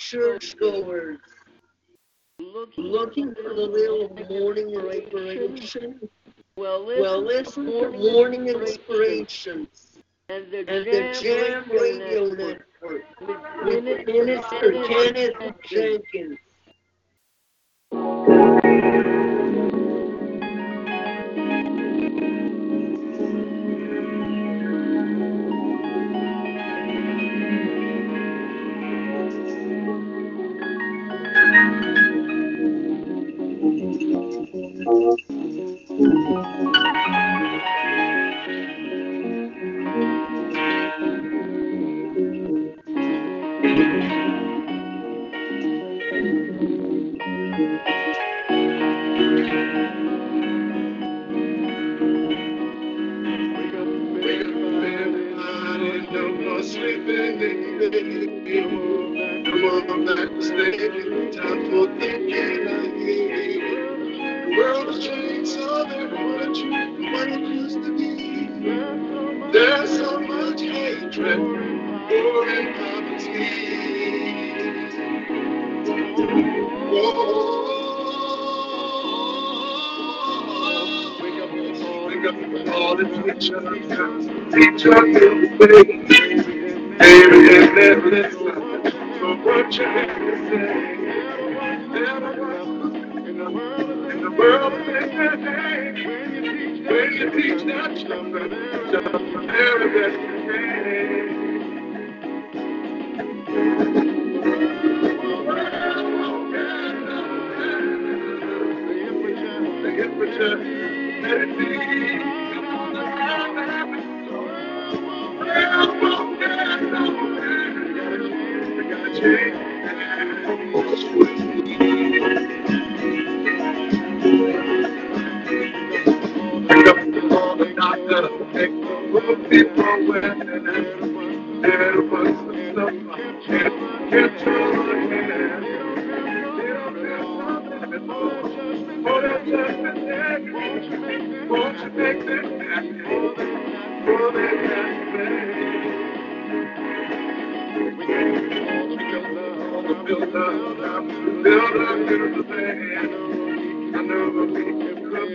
churchgoers looking for the little morning inspiration. Well, listen to morning inspirations and the Jam Radio Network with Minister Kenneth Jenkins. Build up, little man. I know the people.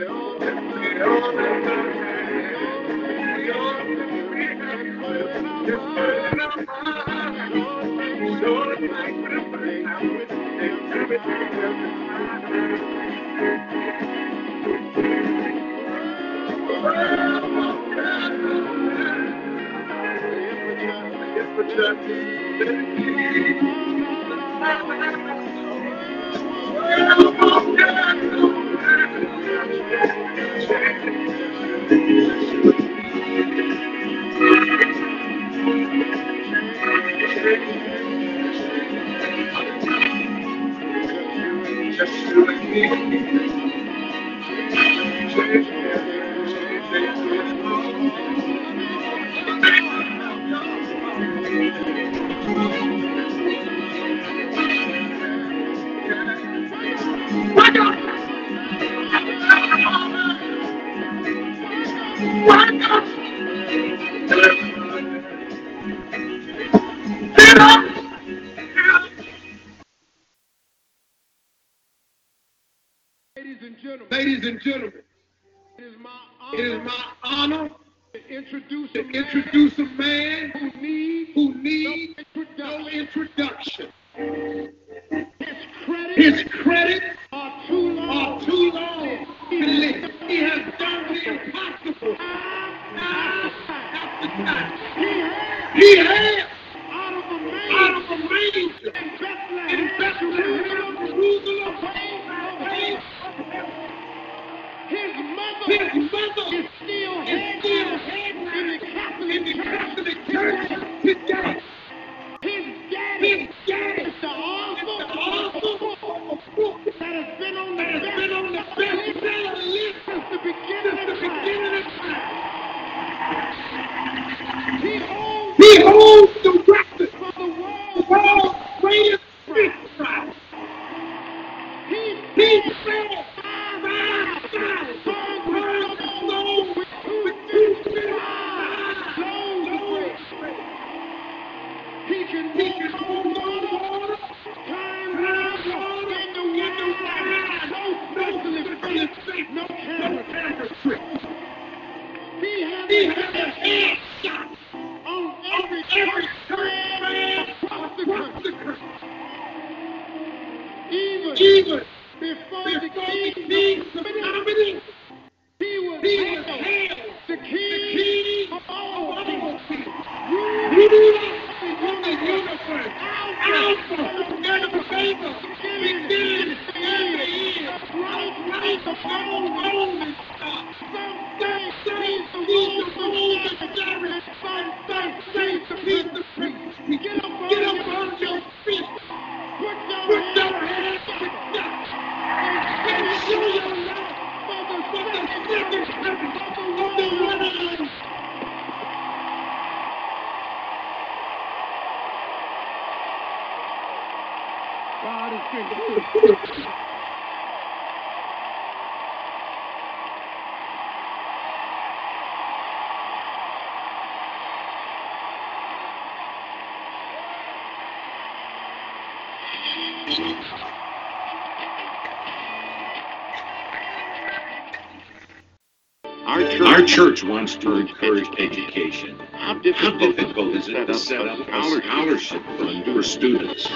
Our church wants to encourage education. How difficult is it to set up a scholarship fund for students?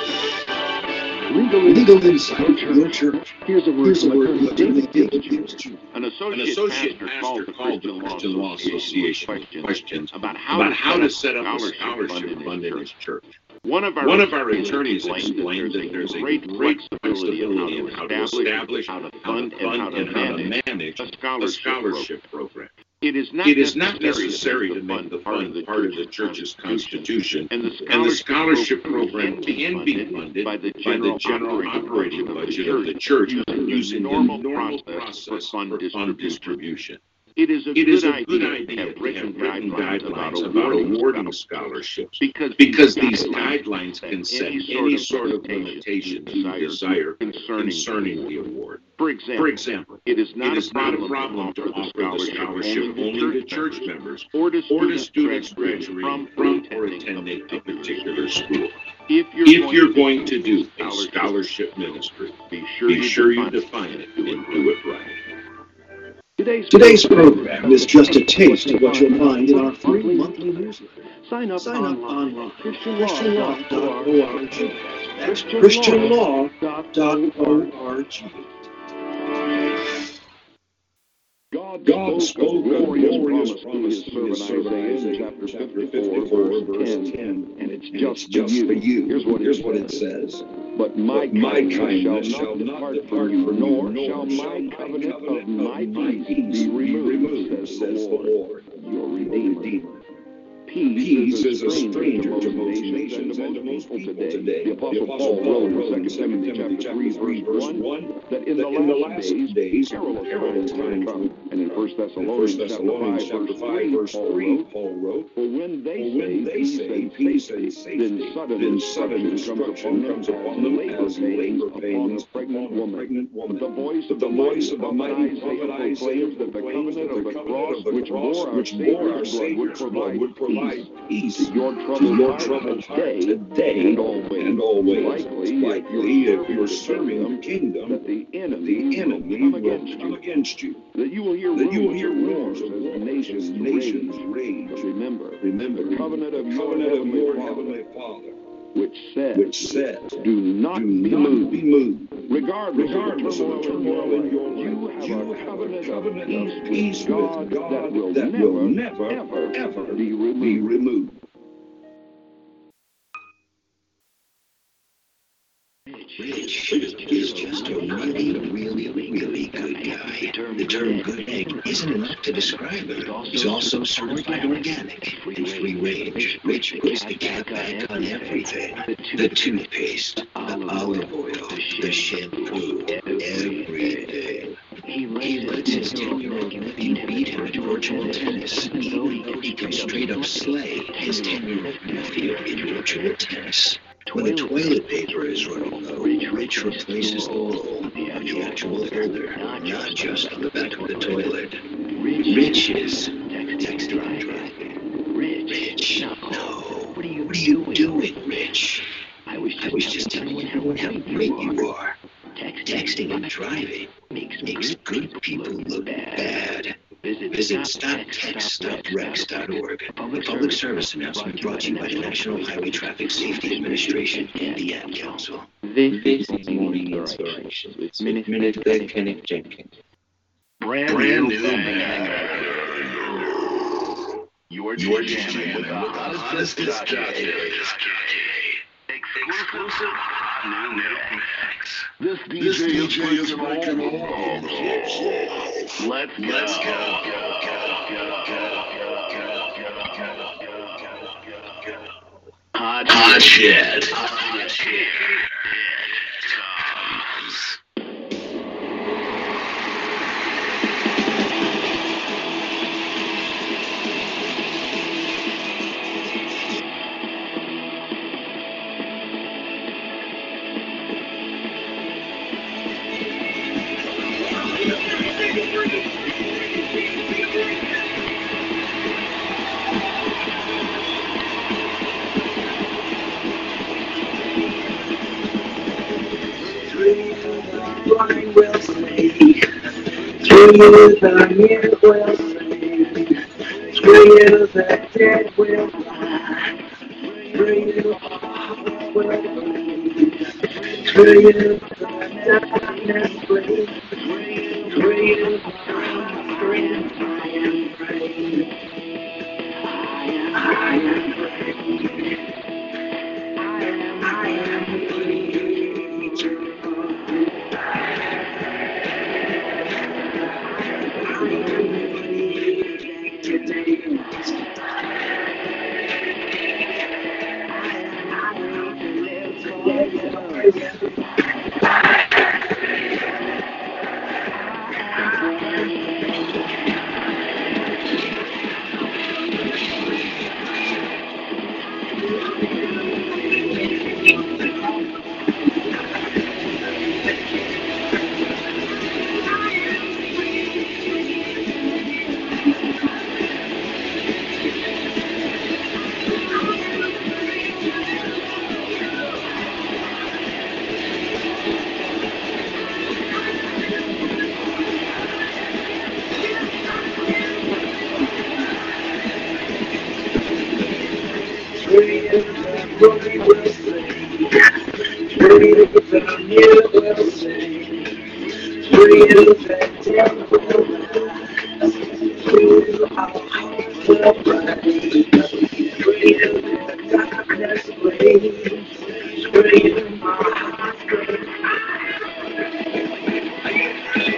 Legal Insight, your church. Here's a word from David Dickens, an associate pastor called the Christian Law Association with questions about how to set up a scholarship fund in his church. One of our attorneys explained that there's a great flexibility in how to establish, how to fund, and how to manage a scholarship program. It is not necessary to make the fund part of the church's constitution, and the scholarship program can be funded by the general operating budget of the church using the normal process for fund distribution. It is a good idea to have written guidelines about awarding scholarships because these guidelines can set any sort of limitation you desire concerning the award. For example, it is not a problem to offer the scholarship only to church members or to students graduating from or attending a particular school. If you're going to do a scholarship ministry, be sure you define it and do it right. Today's program is just a taste of what you'll find in our free monthly newsletter. Sign up online at ChristianLaw.org. That's ChristianLaw.org. God spoke a glorious promise to his servant Isaiah in chapter 54, verse 10, and it's just for you. Here's what it says. But my kindness shall not depart from you, nor shall my covenant of my peace be removed, says the Lord, your Redeemer. Peace is a stranger to most nations and to most people today. The Apostle Paul wrote in 2 Timothy chapter 3, verse 1, that in the last days perilous times come. And in 1 Thessalonians chapter 5, verse 3, Paul wrote, for when they say peace and safety, then sudden destruction comes upon them as labor pains upon the pregnant woman. The voice of the mighty prophet Isaiah that the covenant of the cross which bore our Savior's blood would provide peace to your troubled heart today and always. Likely, if you're serving the kingdom, that the enemy will come against you, that you will hear wars of nations rage. But remember the covenant of your heavenly Father, which said, do not be moved. Regardless of the turmoil in your life, you have a covenant of peace with God that will never, ever be removed. Rich is just a really good guy. The term good egg isn't enough to describe her. He's also certified organic and free range. Rich puts the cap back on everything. The toothpaste, the olive oil, the shampoo, everything. He lets his 10-year-old nephew beat him at virtual tennis, even though he can straight up slay his 10-year-old nephew in virtual tennis. When the toilet paper is running low, Rich replaces the bowl with the actual holder, not just on the back of the toilet. Rich is text driving. Rich, no. What are you doing, Rich? I was just telling you how great you are. Texting and driving makes good people look bad. Visit StopTextStopRex.org. The public service announcement brought to you by the National Highway Traffic Safety Administration and the Ad Council. This is Morning Inspiration with Minister Kenneth Jenkins. Brand new You're jamming with the hottest discussion. Exclusive new facts. This DJ is breaking all the rules. Let's go. Hot shit. miracles and a miracle saved. Real and temporal love. Through our hearts of praise. Freedom in the darkness reigns. Freedom our hearts cry. Thank you.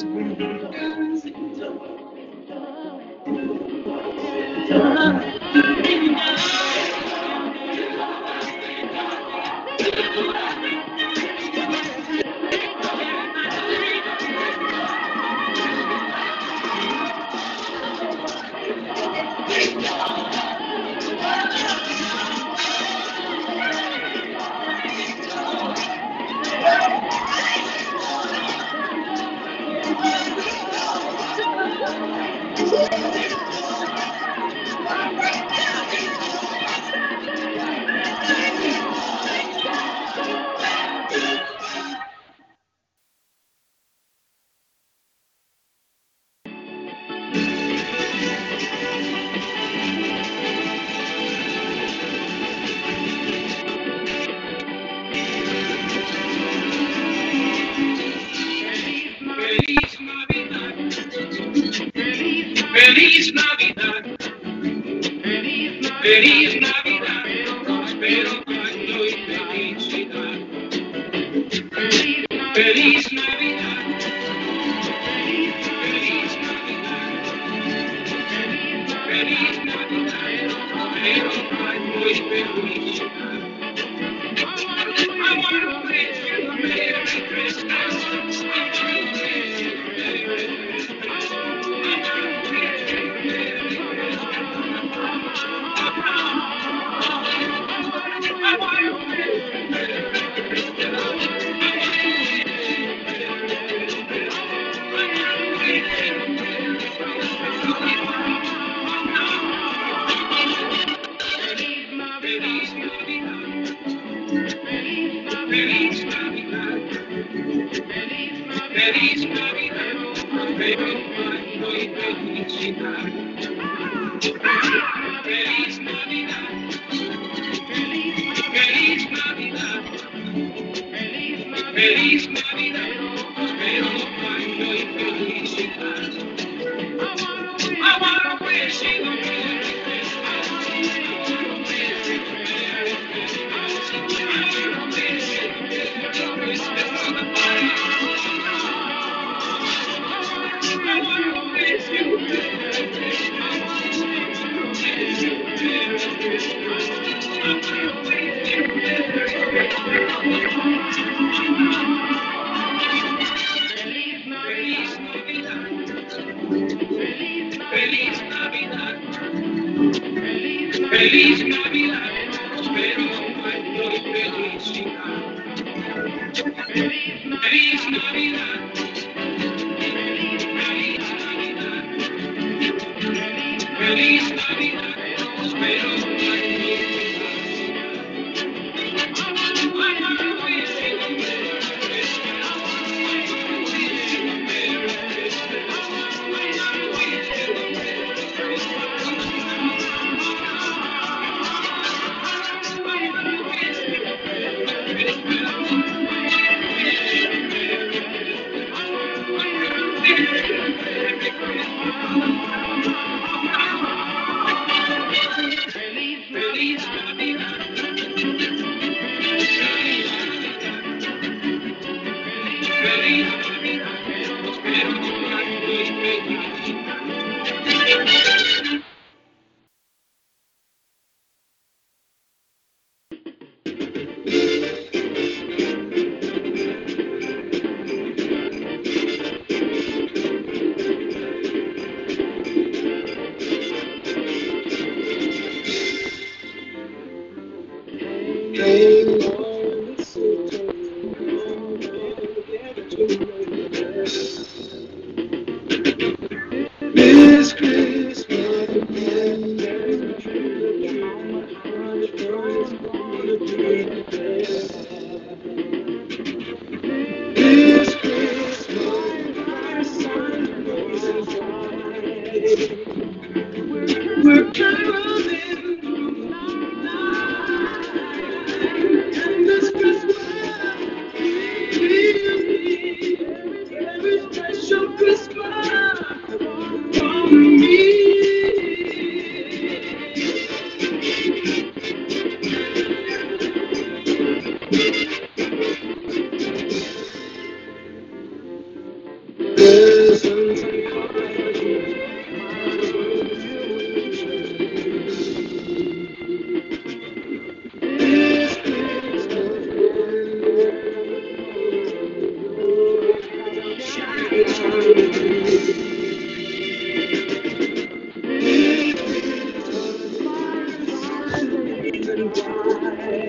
We're coming.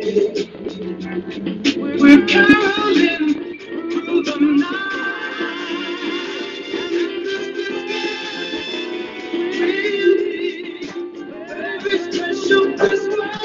We're caroling through the night. Every special Christmas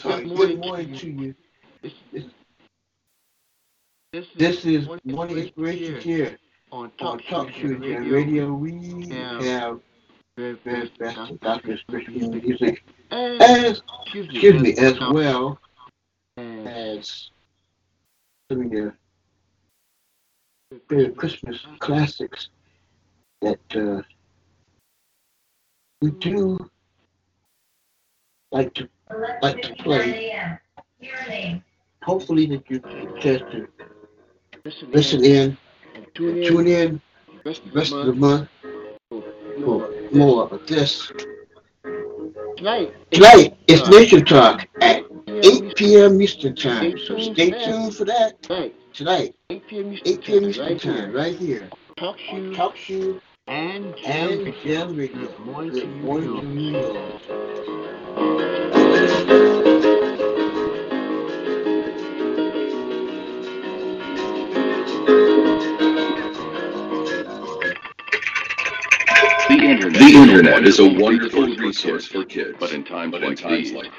for me. This is Morning Inspiration here on TalkShoe Jam Radio. We have Dr. Christian Music as well as some of the Christmas classics that we do like to play. Hopefully that you get to listen in and tune in rest of the month for more of this. Tonight it's Nature Talk at 8 p.m. Eastern Time, so stay tuned for that. Tonight, 8 p.m. Eastern Time, right here. TalkShoe and Jam Radio. Good morning to you all. The Internet is a wonderful resource for kids, but in times like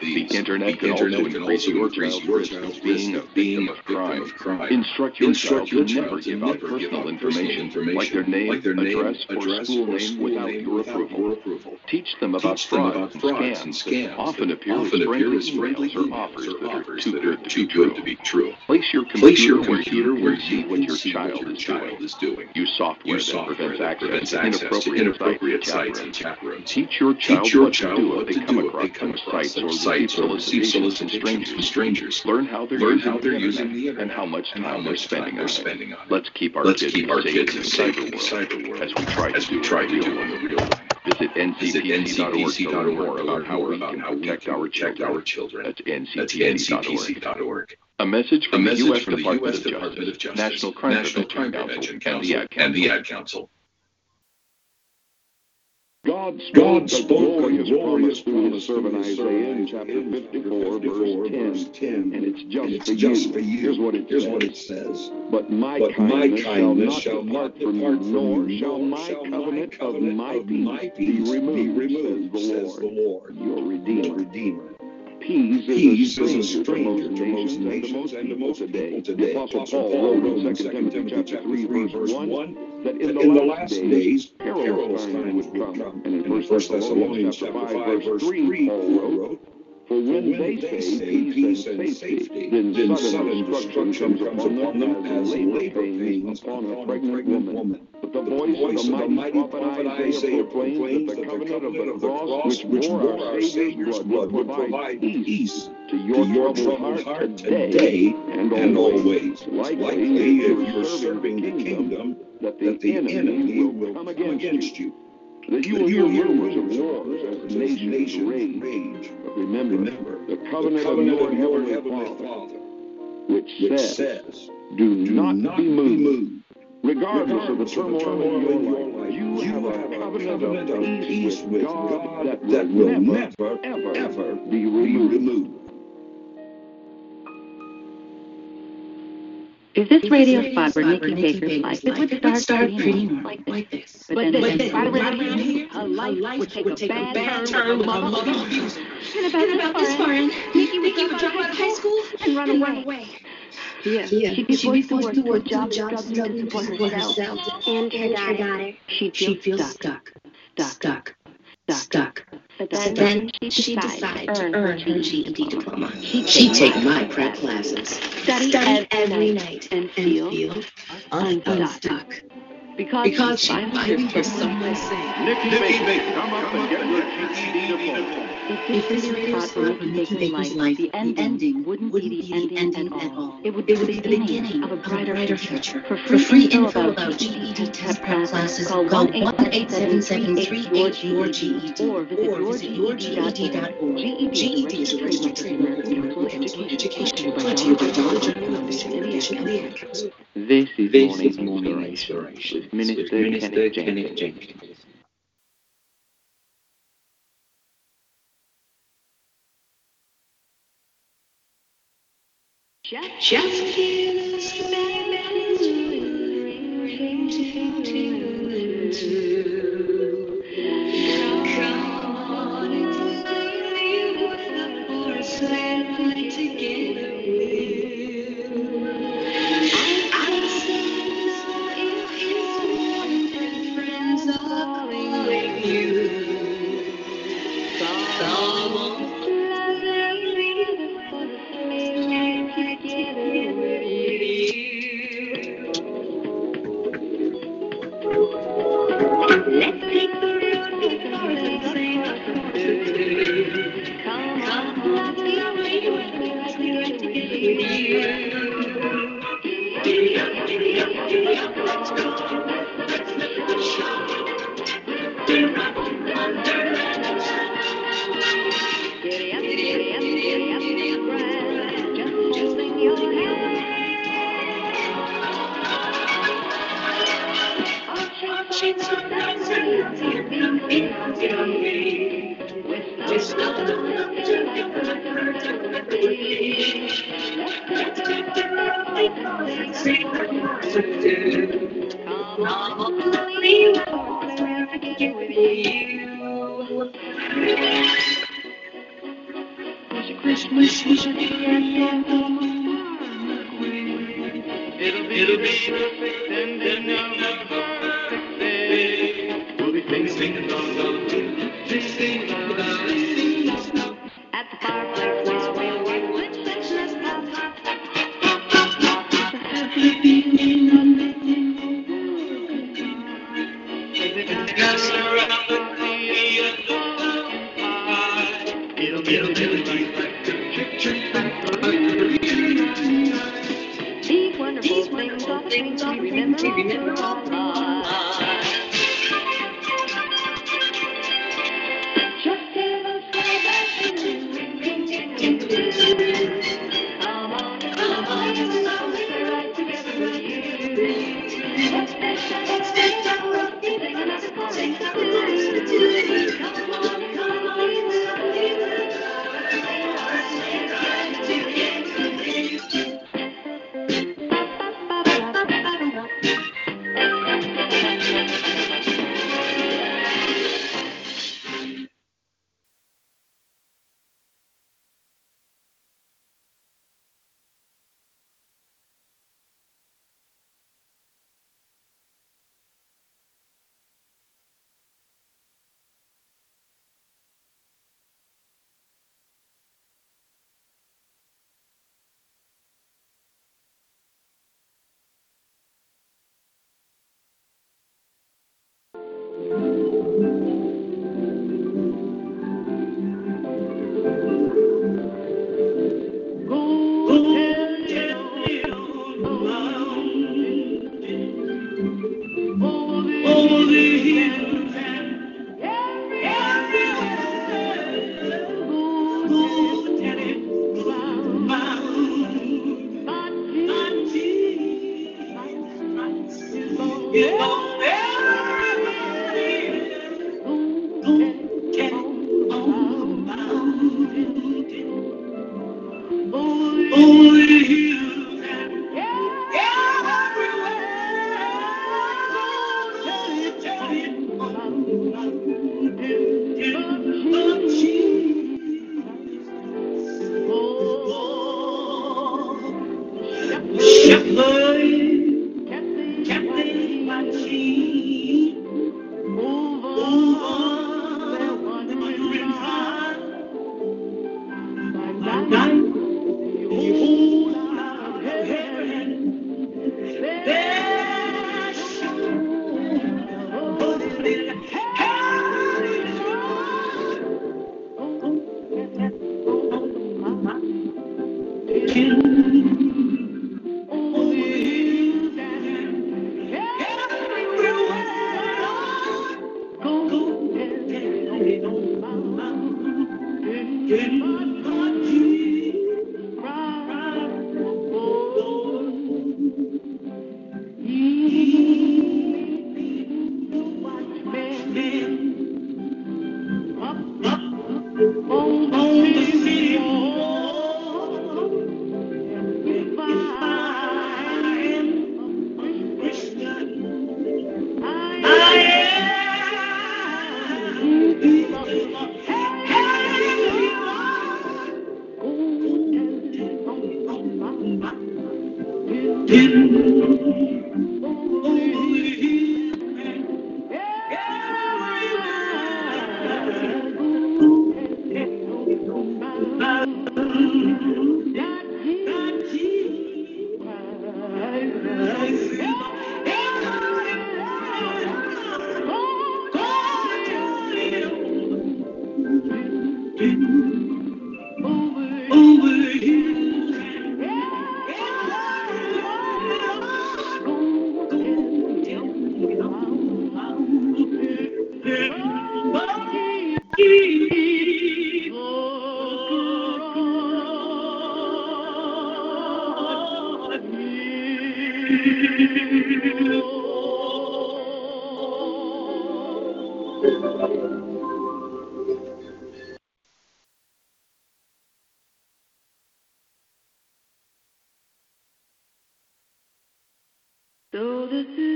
these, the Internet can also increase your child's risk of being a victim of crime. Instruct your child to never give out personal information, like their name, address, or school name without your approval. Teach them about fraud and scams often appear as friendly offers that are too good to be true. Place your computer where you see what your child is doing. Use software that prevents access to inappropriate sites and chat rooms. Teach your child what to do if they come across sites or receive solicitations from strangers. Learn how they're using the Internet and how much time they're spending on it. Let's keep our kids safe in the cyber world as we try to do in the real world. Visit ncpc.org about how we can protect our children. That's ncpc.org. A message from the U.S. Department of Justice, National Crime Prevention Council, and the Ad Council. God spoke His glorious promise from Isaiah in chapter 54, verse 10, and it's just for you. Here's what it says. But my kindness shall not depart from you, nor shall my covenant of my peace be removed, says the Lord, your Redeemer. Peace is a stranger to most nations and the most people today. The Apostle Paul wrote in 2 Timothy chapter 3, verse 1, that in the last days perilous times would come. And in 1 Thessalonians chapter 5, verse 3, Paul wrote, For when they say peace and safety, then sudden destruction comes upon them as labor pains upon a pregnant woman. But the voice of the mighty prophet Isaiah proclaims that the covenant of the cross which bore our Savior's blood would provide peace to your troubled heart today and always. Likely, if you're serving the kingdom, that the enemy will come against you. That you will hear rumors of wars as nations rage. But remember the covenant of your heavenly Father, which says, do not be moved. Regardless of the turmoil in your life, you have a covenant of peace with God that will never, ever be removed. If this radio spot were Nikki Baker's life, it would start pretty normal like this. But then right around here, a life would take a bad turn with my mother abuser. And about this far in, Nikki would drop out of high school and run away. Yeah. She'd be forced to work jobs and drugs for herself and her daughter. She'd feel stuck. But then she decided to earn her GED diploma. She'd take my prep classes, study every night, and feel unstuck. Because she might for someone saying, Nikki Baker, come up and get your GED diploma. If this radio spot were Nikki Baker's life, the ending wouldn't be the ending at all. It would be the beginning of a brighter future. For free info about GED test prep classes, call 1-877-388-YOURGED or visit yourGED.org. GED is a registered trademark of the American Education Board by Donald Jones and the Academy. This is Morning Inspiration. Minister Kenneth Jenkins. Just hear the sparrows ring. Come on and learn you with the forest land play together with. I sing the song in his morning and friends are with you. Someone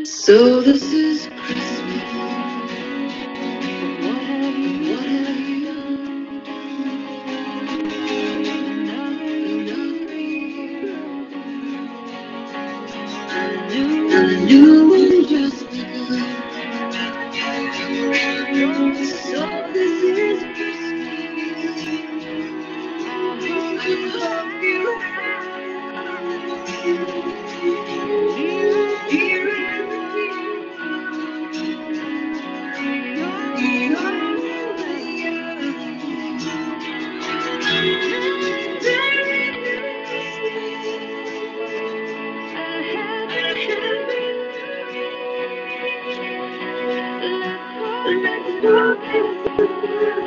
So this is Christmas. What have you done? Nothing. I knew it had just begun. So this is Christmas. I love you.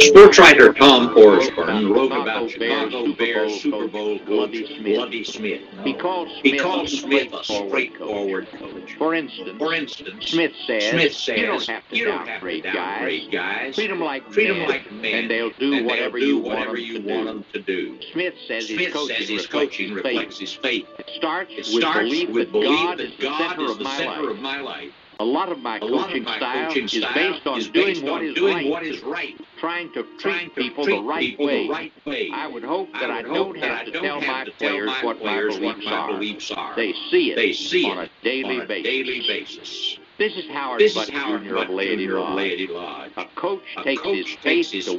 Sports writer Tom Forsburn wrote about Chicago Bears Super Bowl coach Lovie Smith. He called Smith a straightforward coach. For instance, Smith says, you don't have to downgrade guys. Treat them like men, and they'll do whatever you want them to do. Smith says his coaching reflects his faith. It starts with belief that God is the center of my life. A lot of my coaching style is based on doing what is right, trying to treat people the right way. I would hope that I don't have to tell my players what my beliefs are. They see it on a daily basis. This is how it's done in Lady Lodge. A coach takes his faith to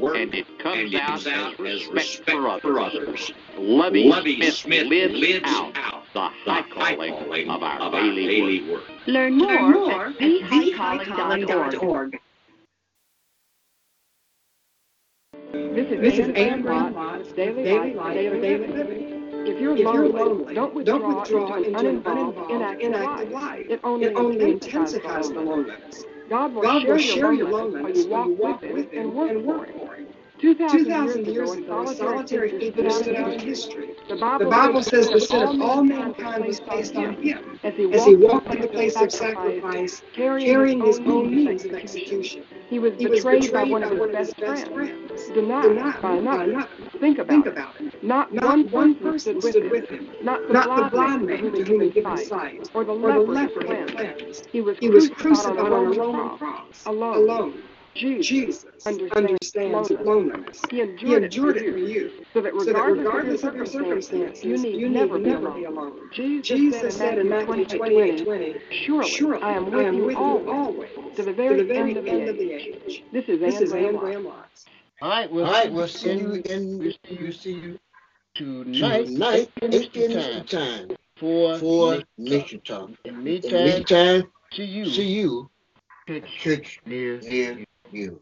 work, and it comes out as respect for others. Lovie Smith lives out the high calling of our daily work. Learn more at thehighcalling.org. This is Anne Graham Lotz, Daily Life. If you're lonely, don't withdraw into an inactive life. It only intensifies the loneliness. God will share your loneliness when you walk with Him and work for Him. 2,000 years ago, a solitary people stood out in history. The Bible says the sin of all mankind was placed on Him as he walked in the place of sacrifice, carrying His own means of execution. He was betrayed by one of His best friends, denied by another. Think about it. Not one person stood with Him. Not the blind man to whom He gave His sight, or the leper He cleansed. He was crucified on a Roman cross, alone. Jesus understands loneliness. He endured it for you, so that regardless of your circumstances, you need never be alone. Jesus said in Matthew 28:20, Surely I am with you always, to the very end of the age. This is Anne Graham Lotz. All right, we'll see you tonight, Eastern time, for Nature Talk. In the meantime, see you, church near you.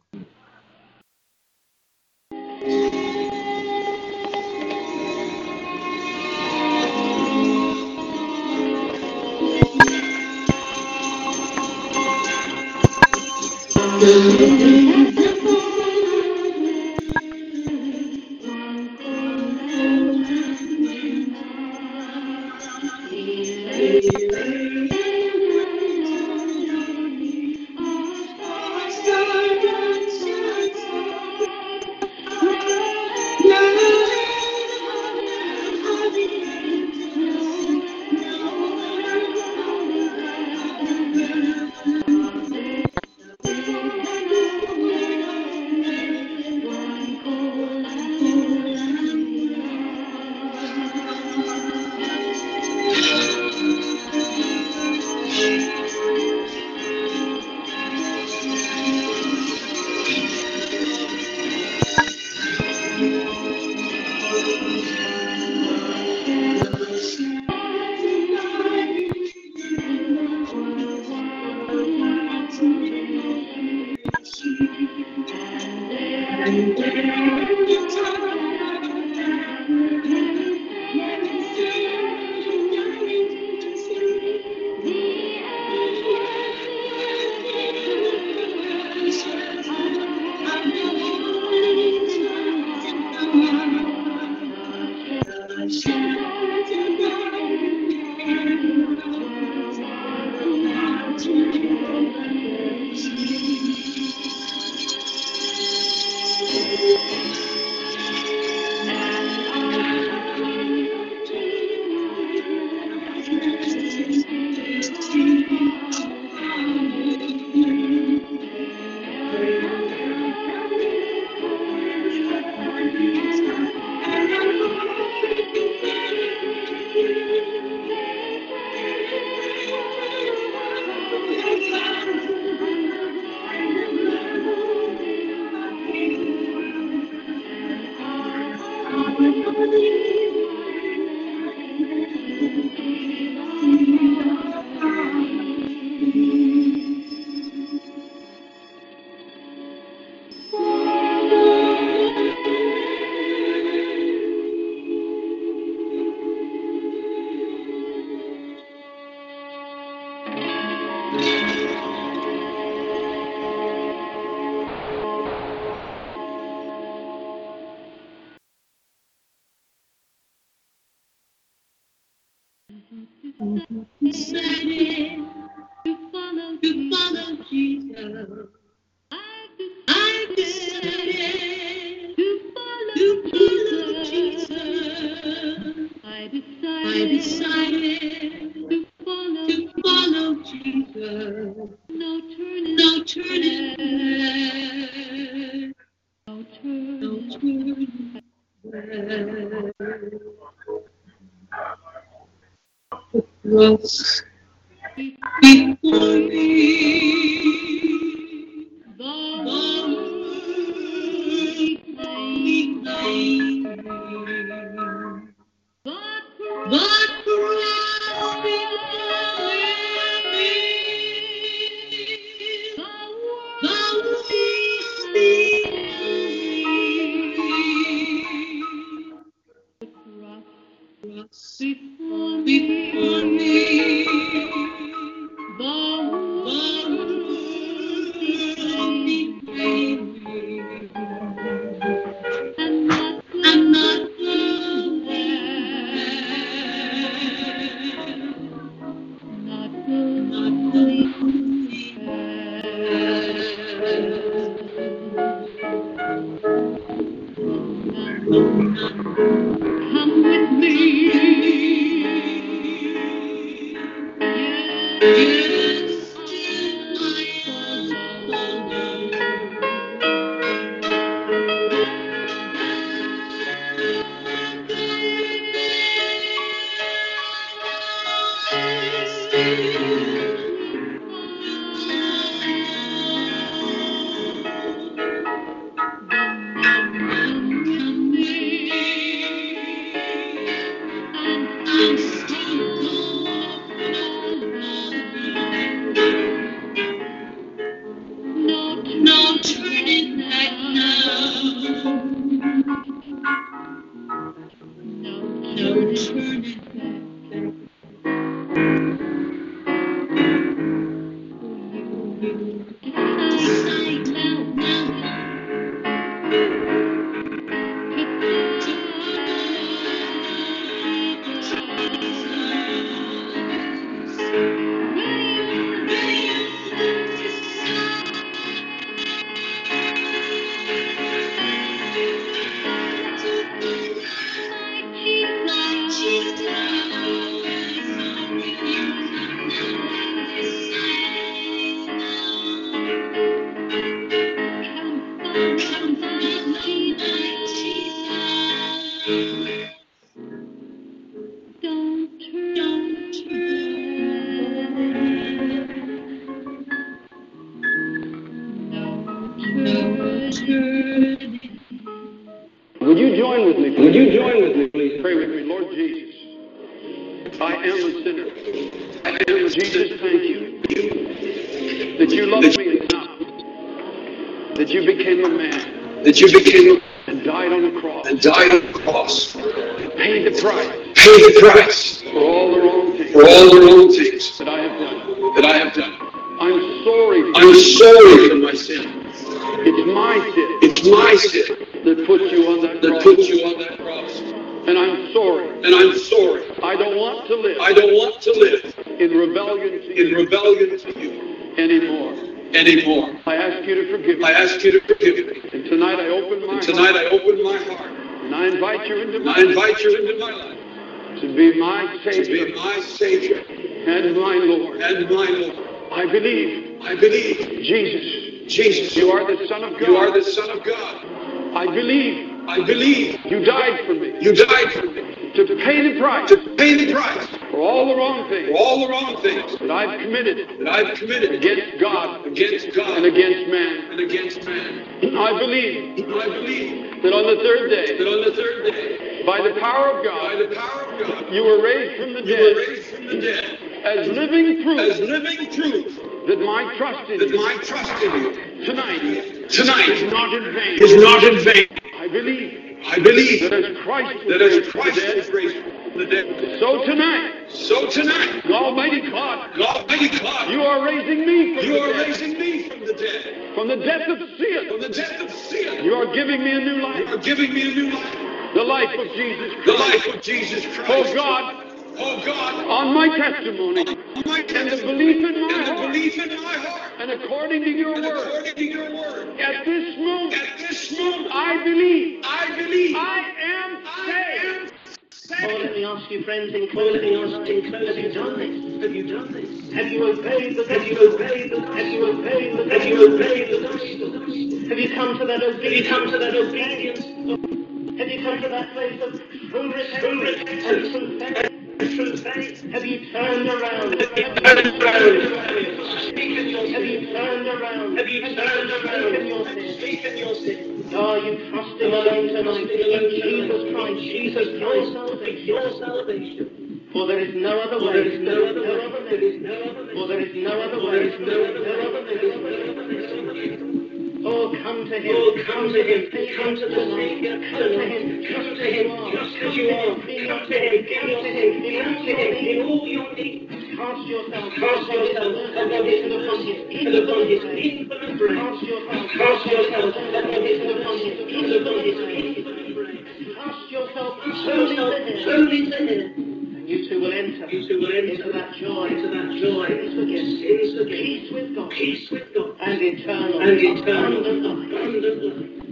to follow Jesus. I decided to follow Jesus. I decided to follow Jesus. No turning back. It was before me, but cross before me, the waste before me. Pay the price for all the wrong things that I have done. I'm sorry for my sin. It's my sin that put you on that cross. And I'm sorry. I don't want to live in rebellion to you anymore. I ask you to forgive me. And tonight I open my heart. And I invite you into my life. To be my Savior and my Lord. I believe. Jesus, you are the Son of God. I believe. You died for me. To pay the price. For all the wrong things. That I've committed. Against God. And against man. I believe. That on the third day. By the power of God, you were raised from the dead as living proof that my trust in you tonight is not in vain. I believe that as Christ was raised from the dead. So tonight, God Almighty, you are raising me from the dead. From the death of sin. You are giving me a new life. The life of Jesus Christ. Oh God, on my testimony. and the belief in my heart, and according to your word. At this moment, I believe. I am saved. Oh, let me ask you, friends, in closing, have you done this? Have you obeyed the gospel? Have you come to that obedience? Have you come to that place of full repentance? Have you turned around? Are you trusting alone tonight in Jesus Christ, your salvation? For there is no other way. Oh, come to him, just as you are. Come to him, all your needs. Cast yourself slowly to him. You two will enter into that joy, peace with God, and eternal,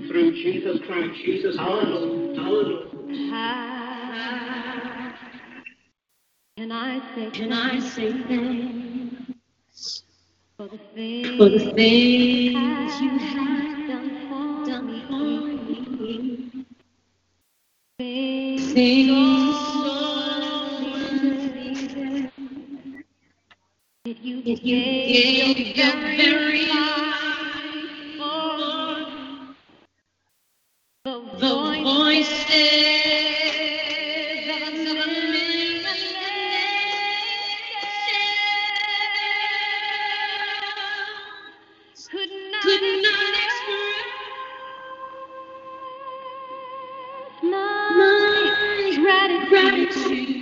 through Jesus Christ, our Lord. How can I say thanks for the things you have done for me? If you gave your very life for me, the voices of a million nations could not express my gratitude.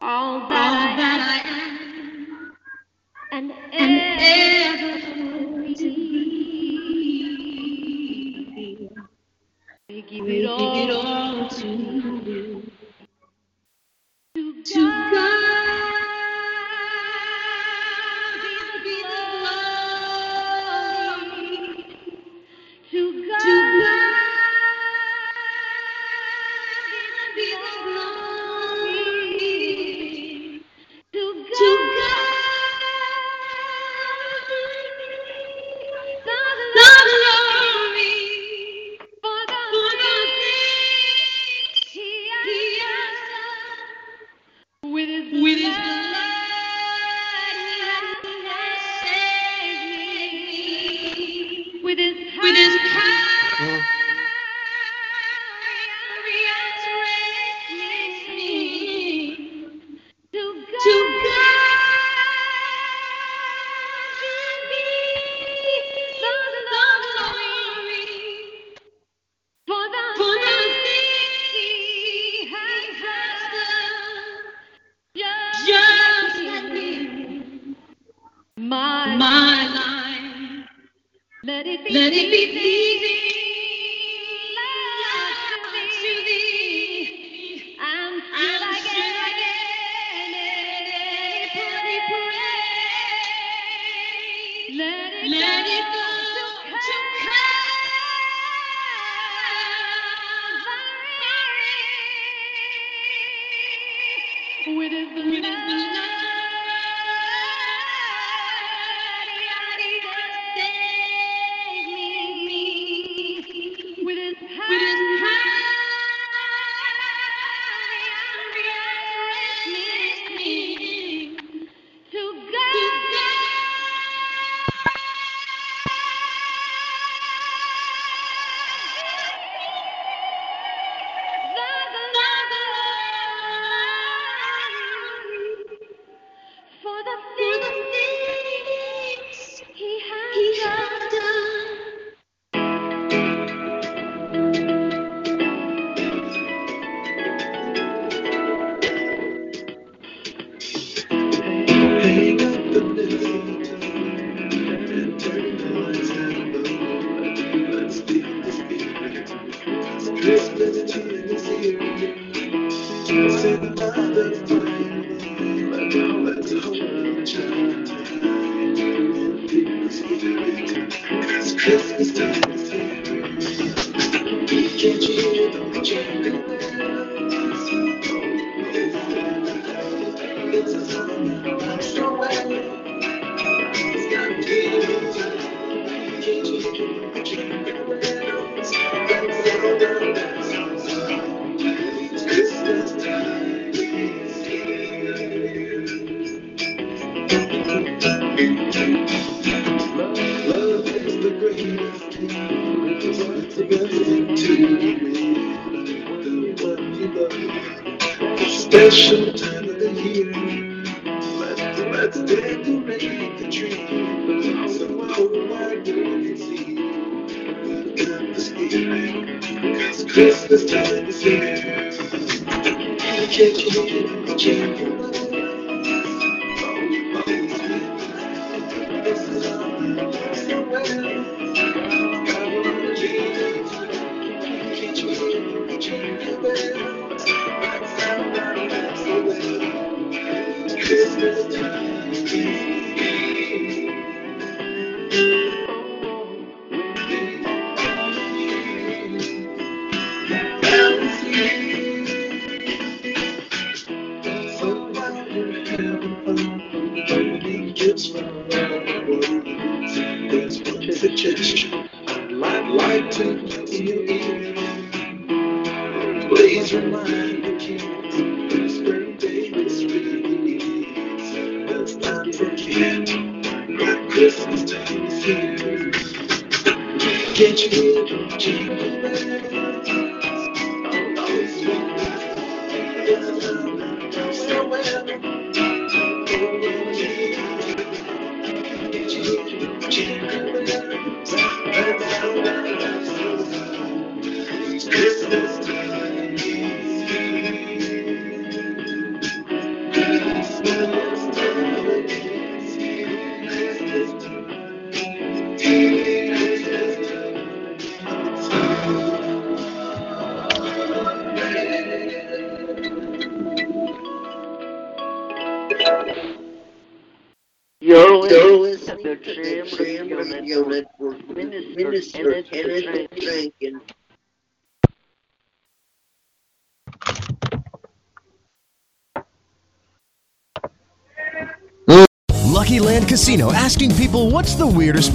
All that I and ever we give it all to you, to God be the glory, to God be the glory, to God. Casino, asking people, what's the weirdest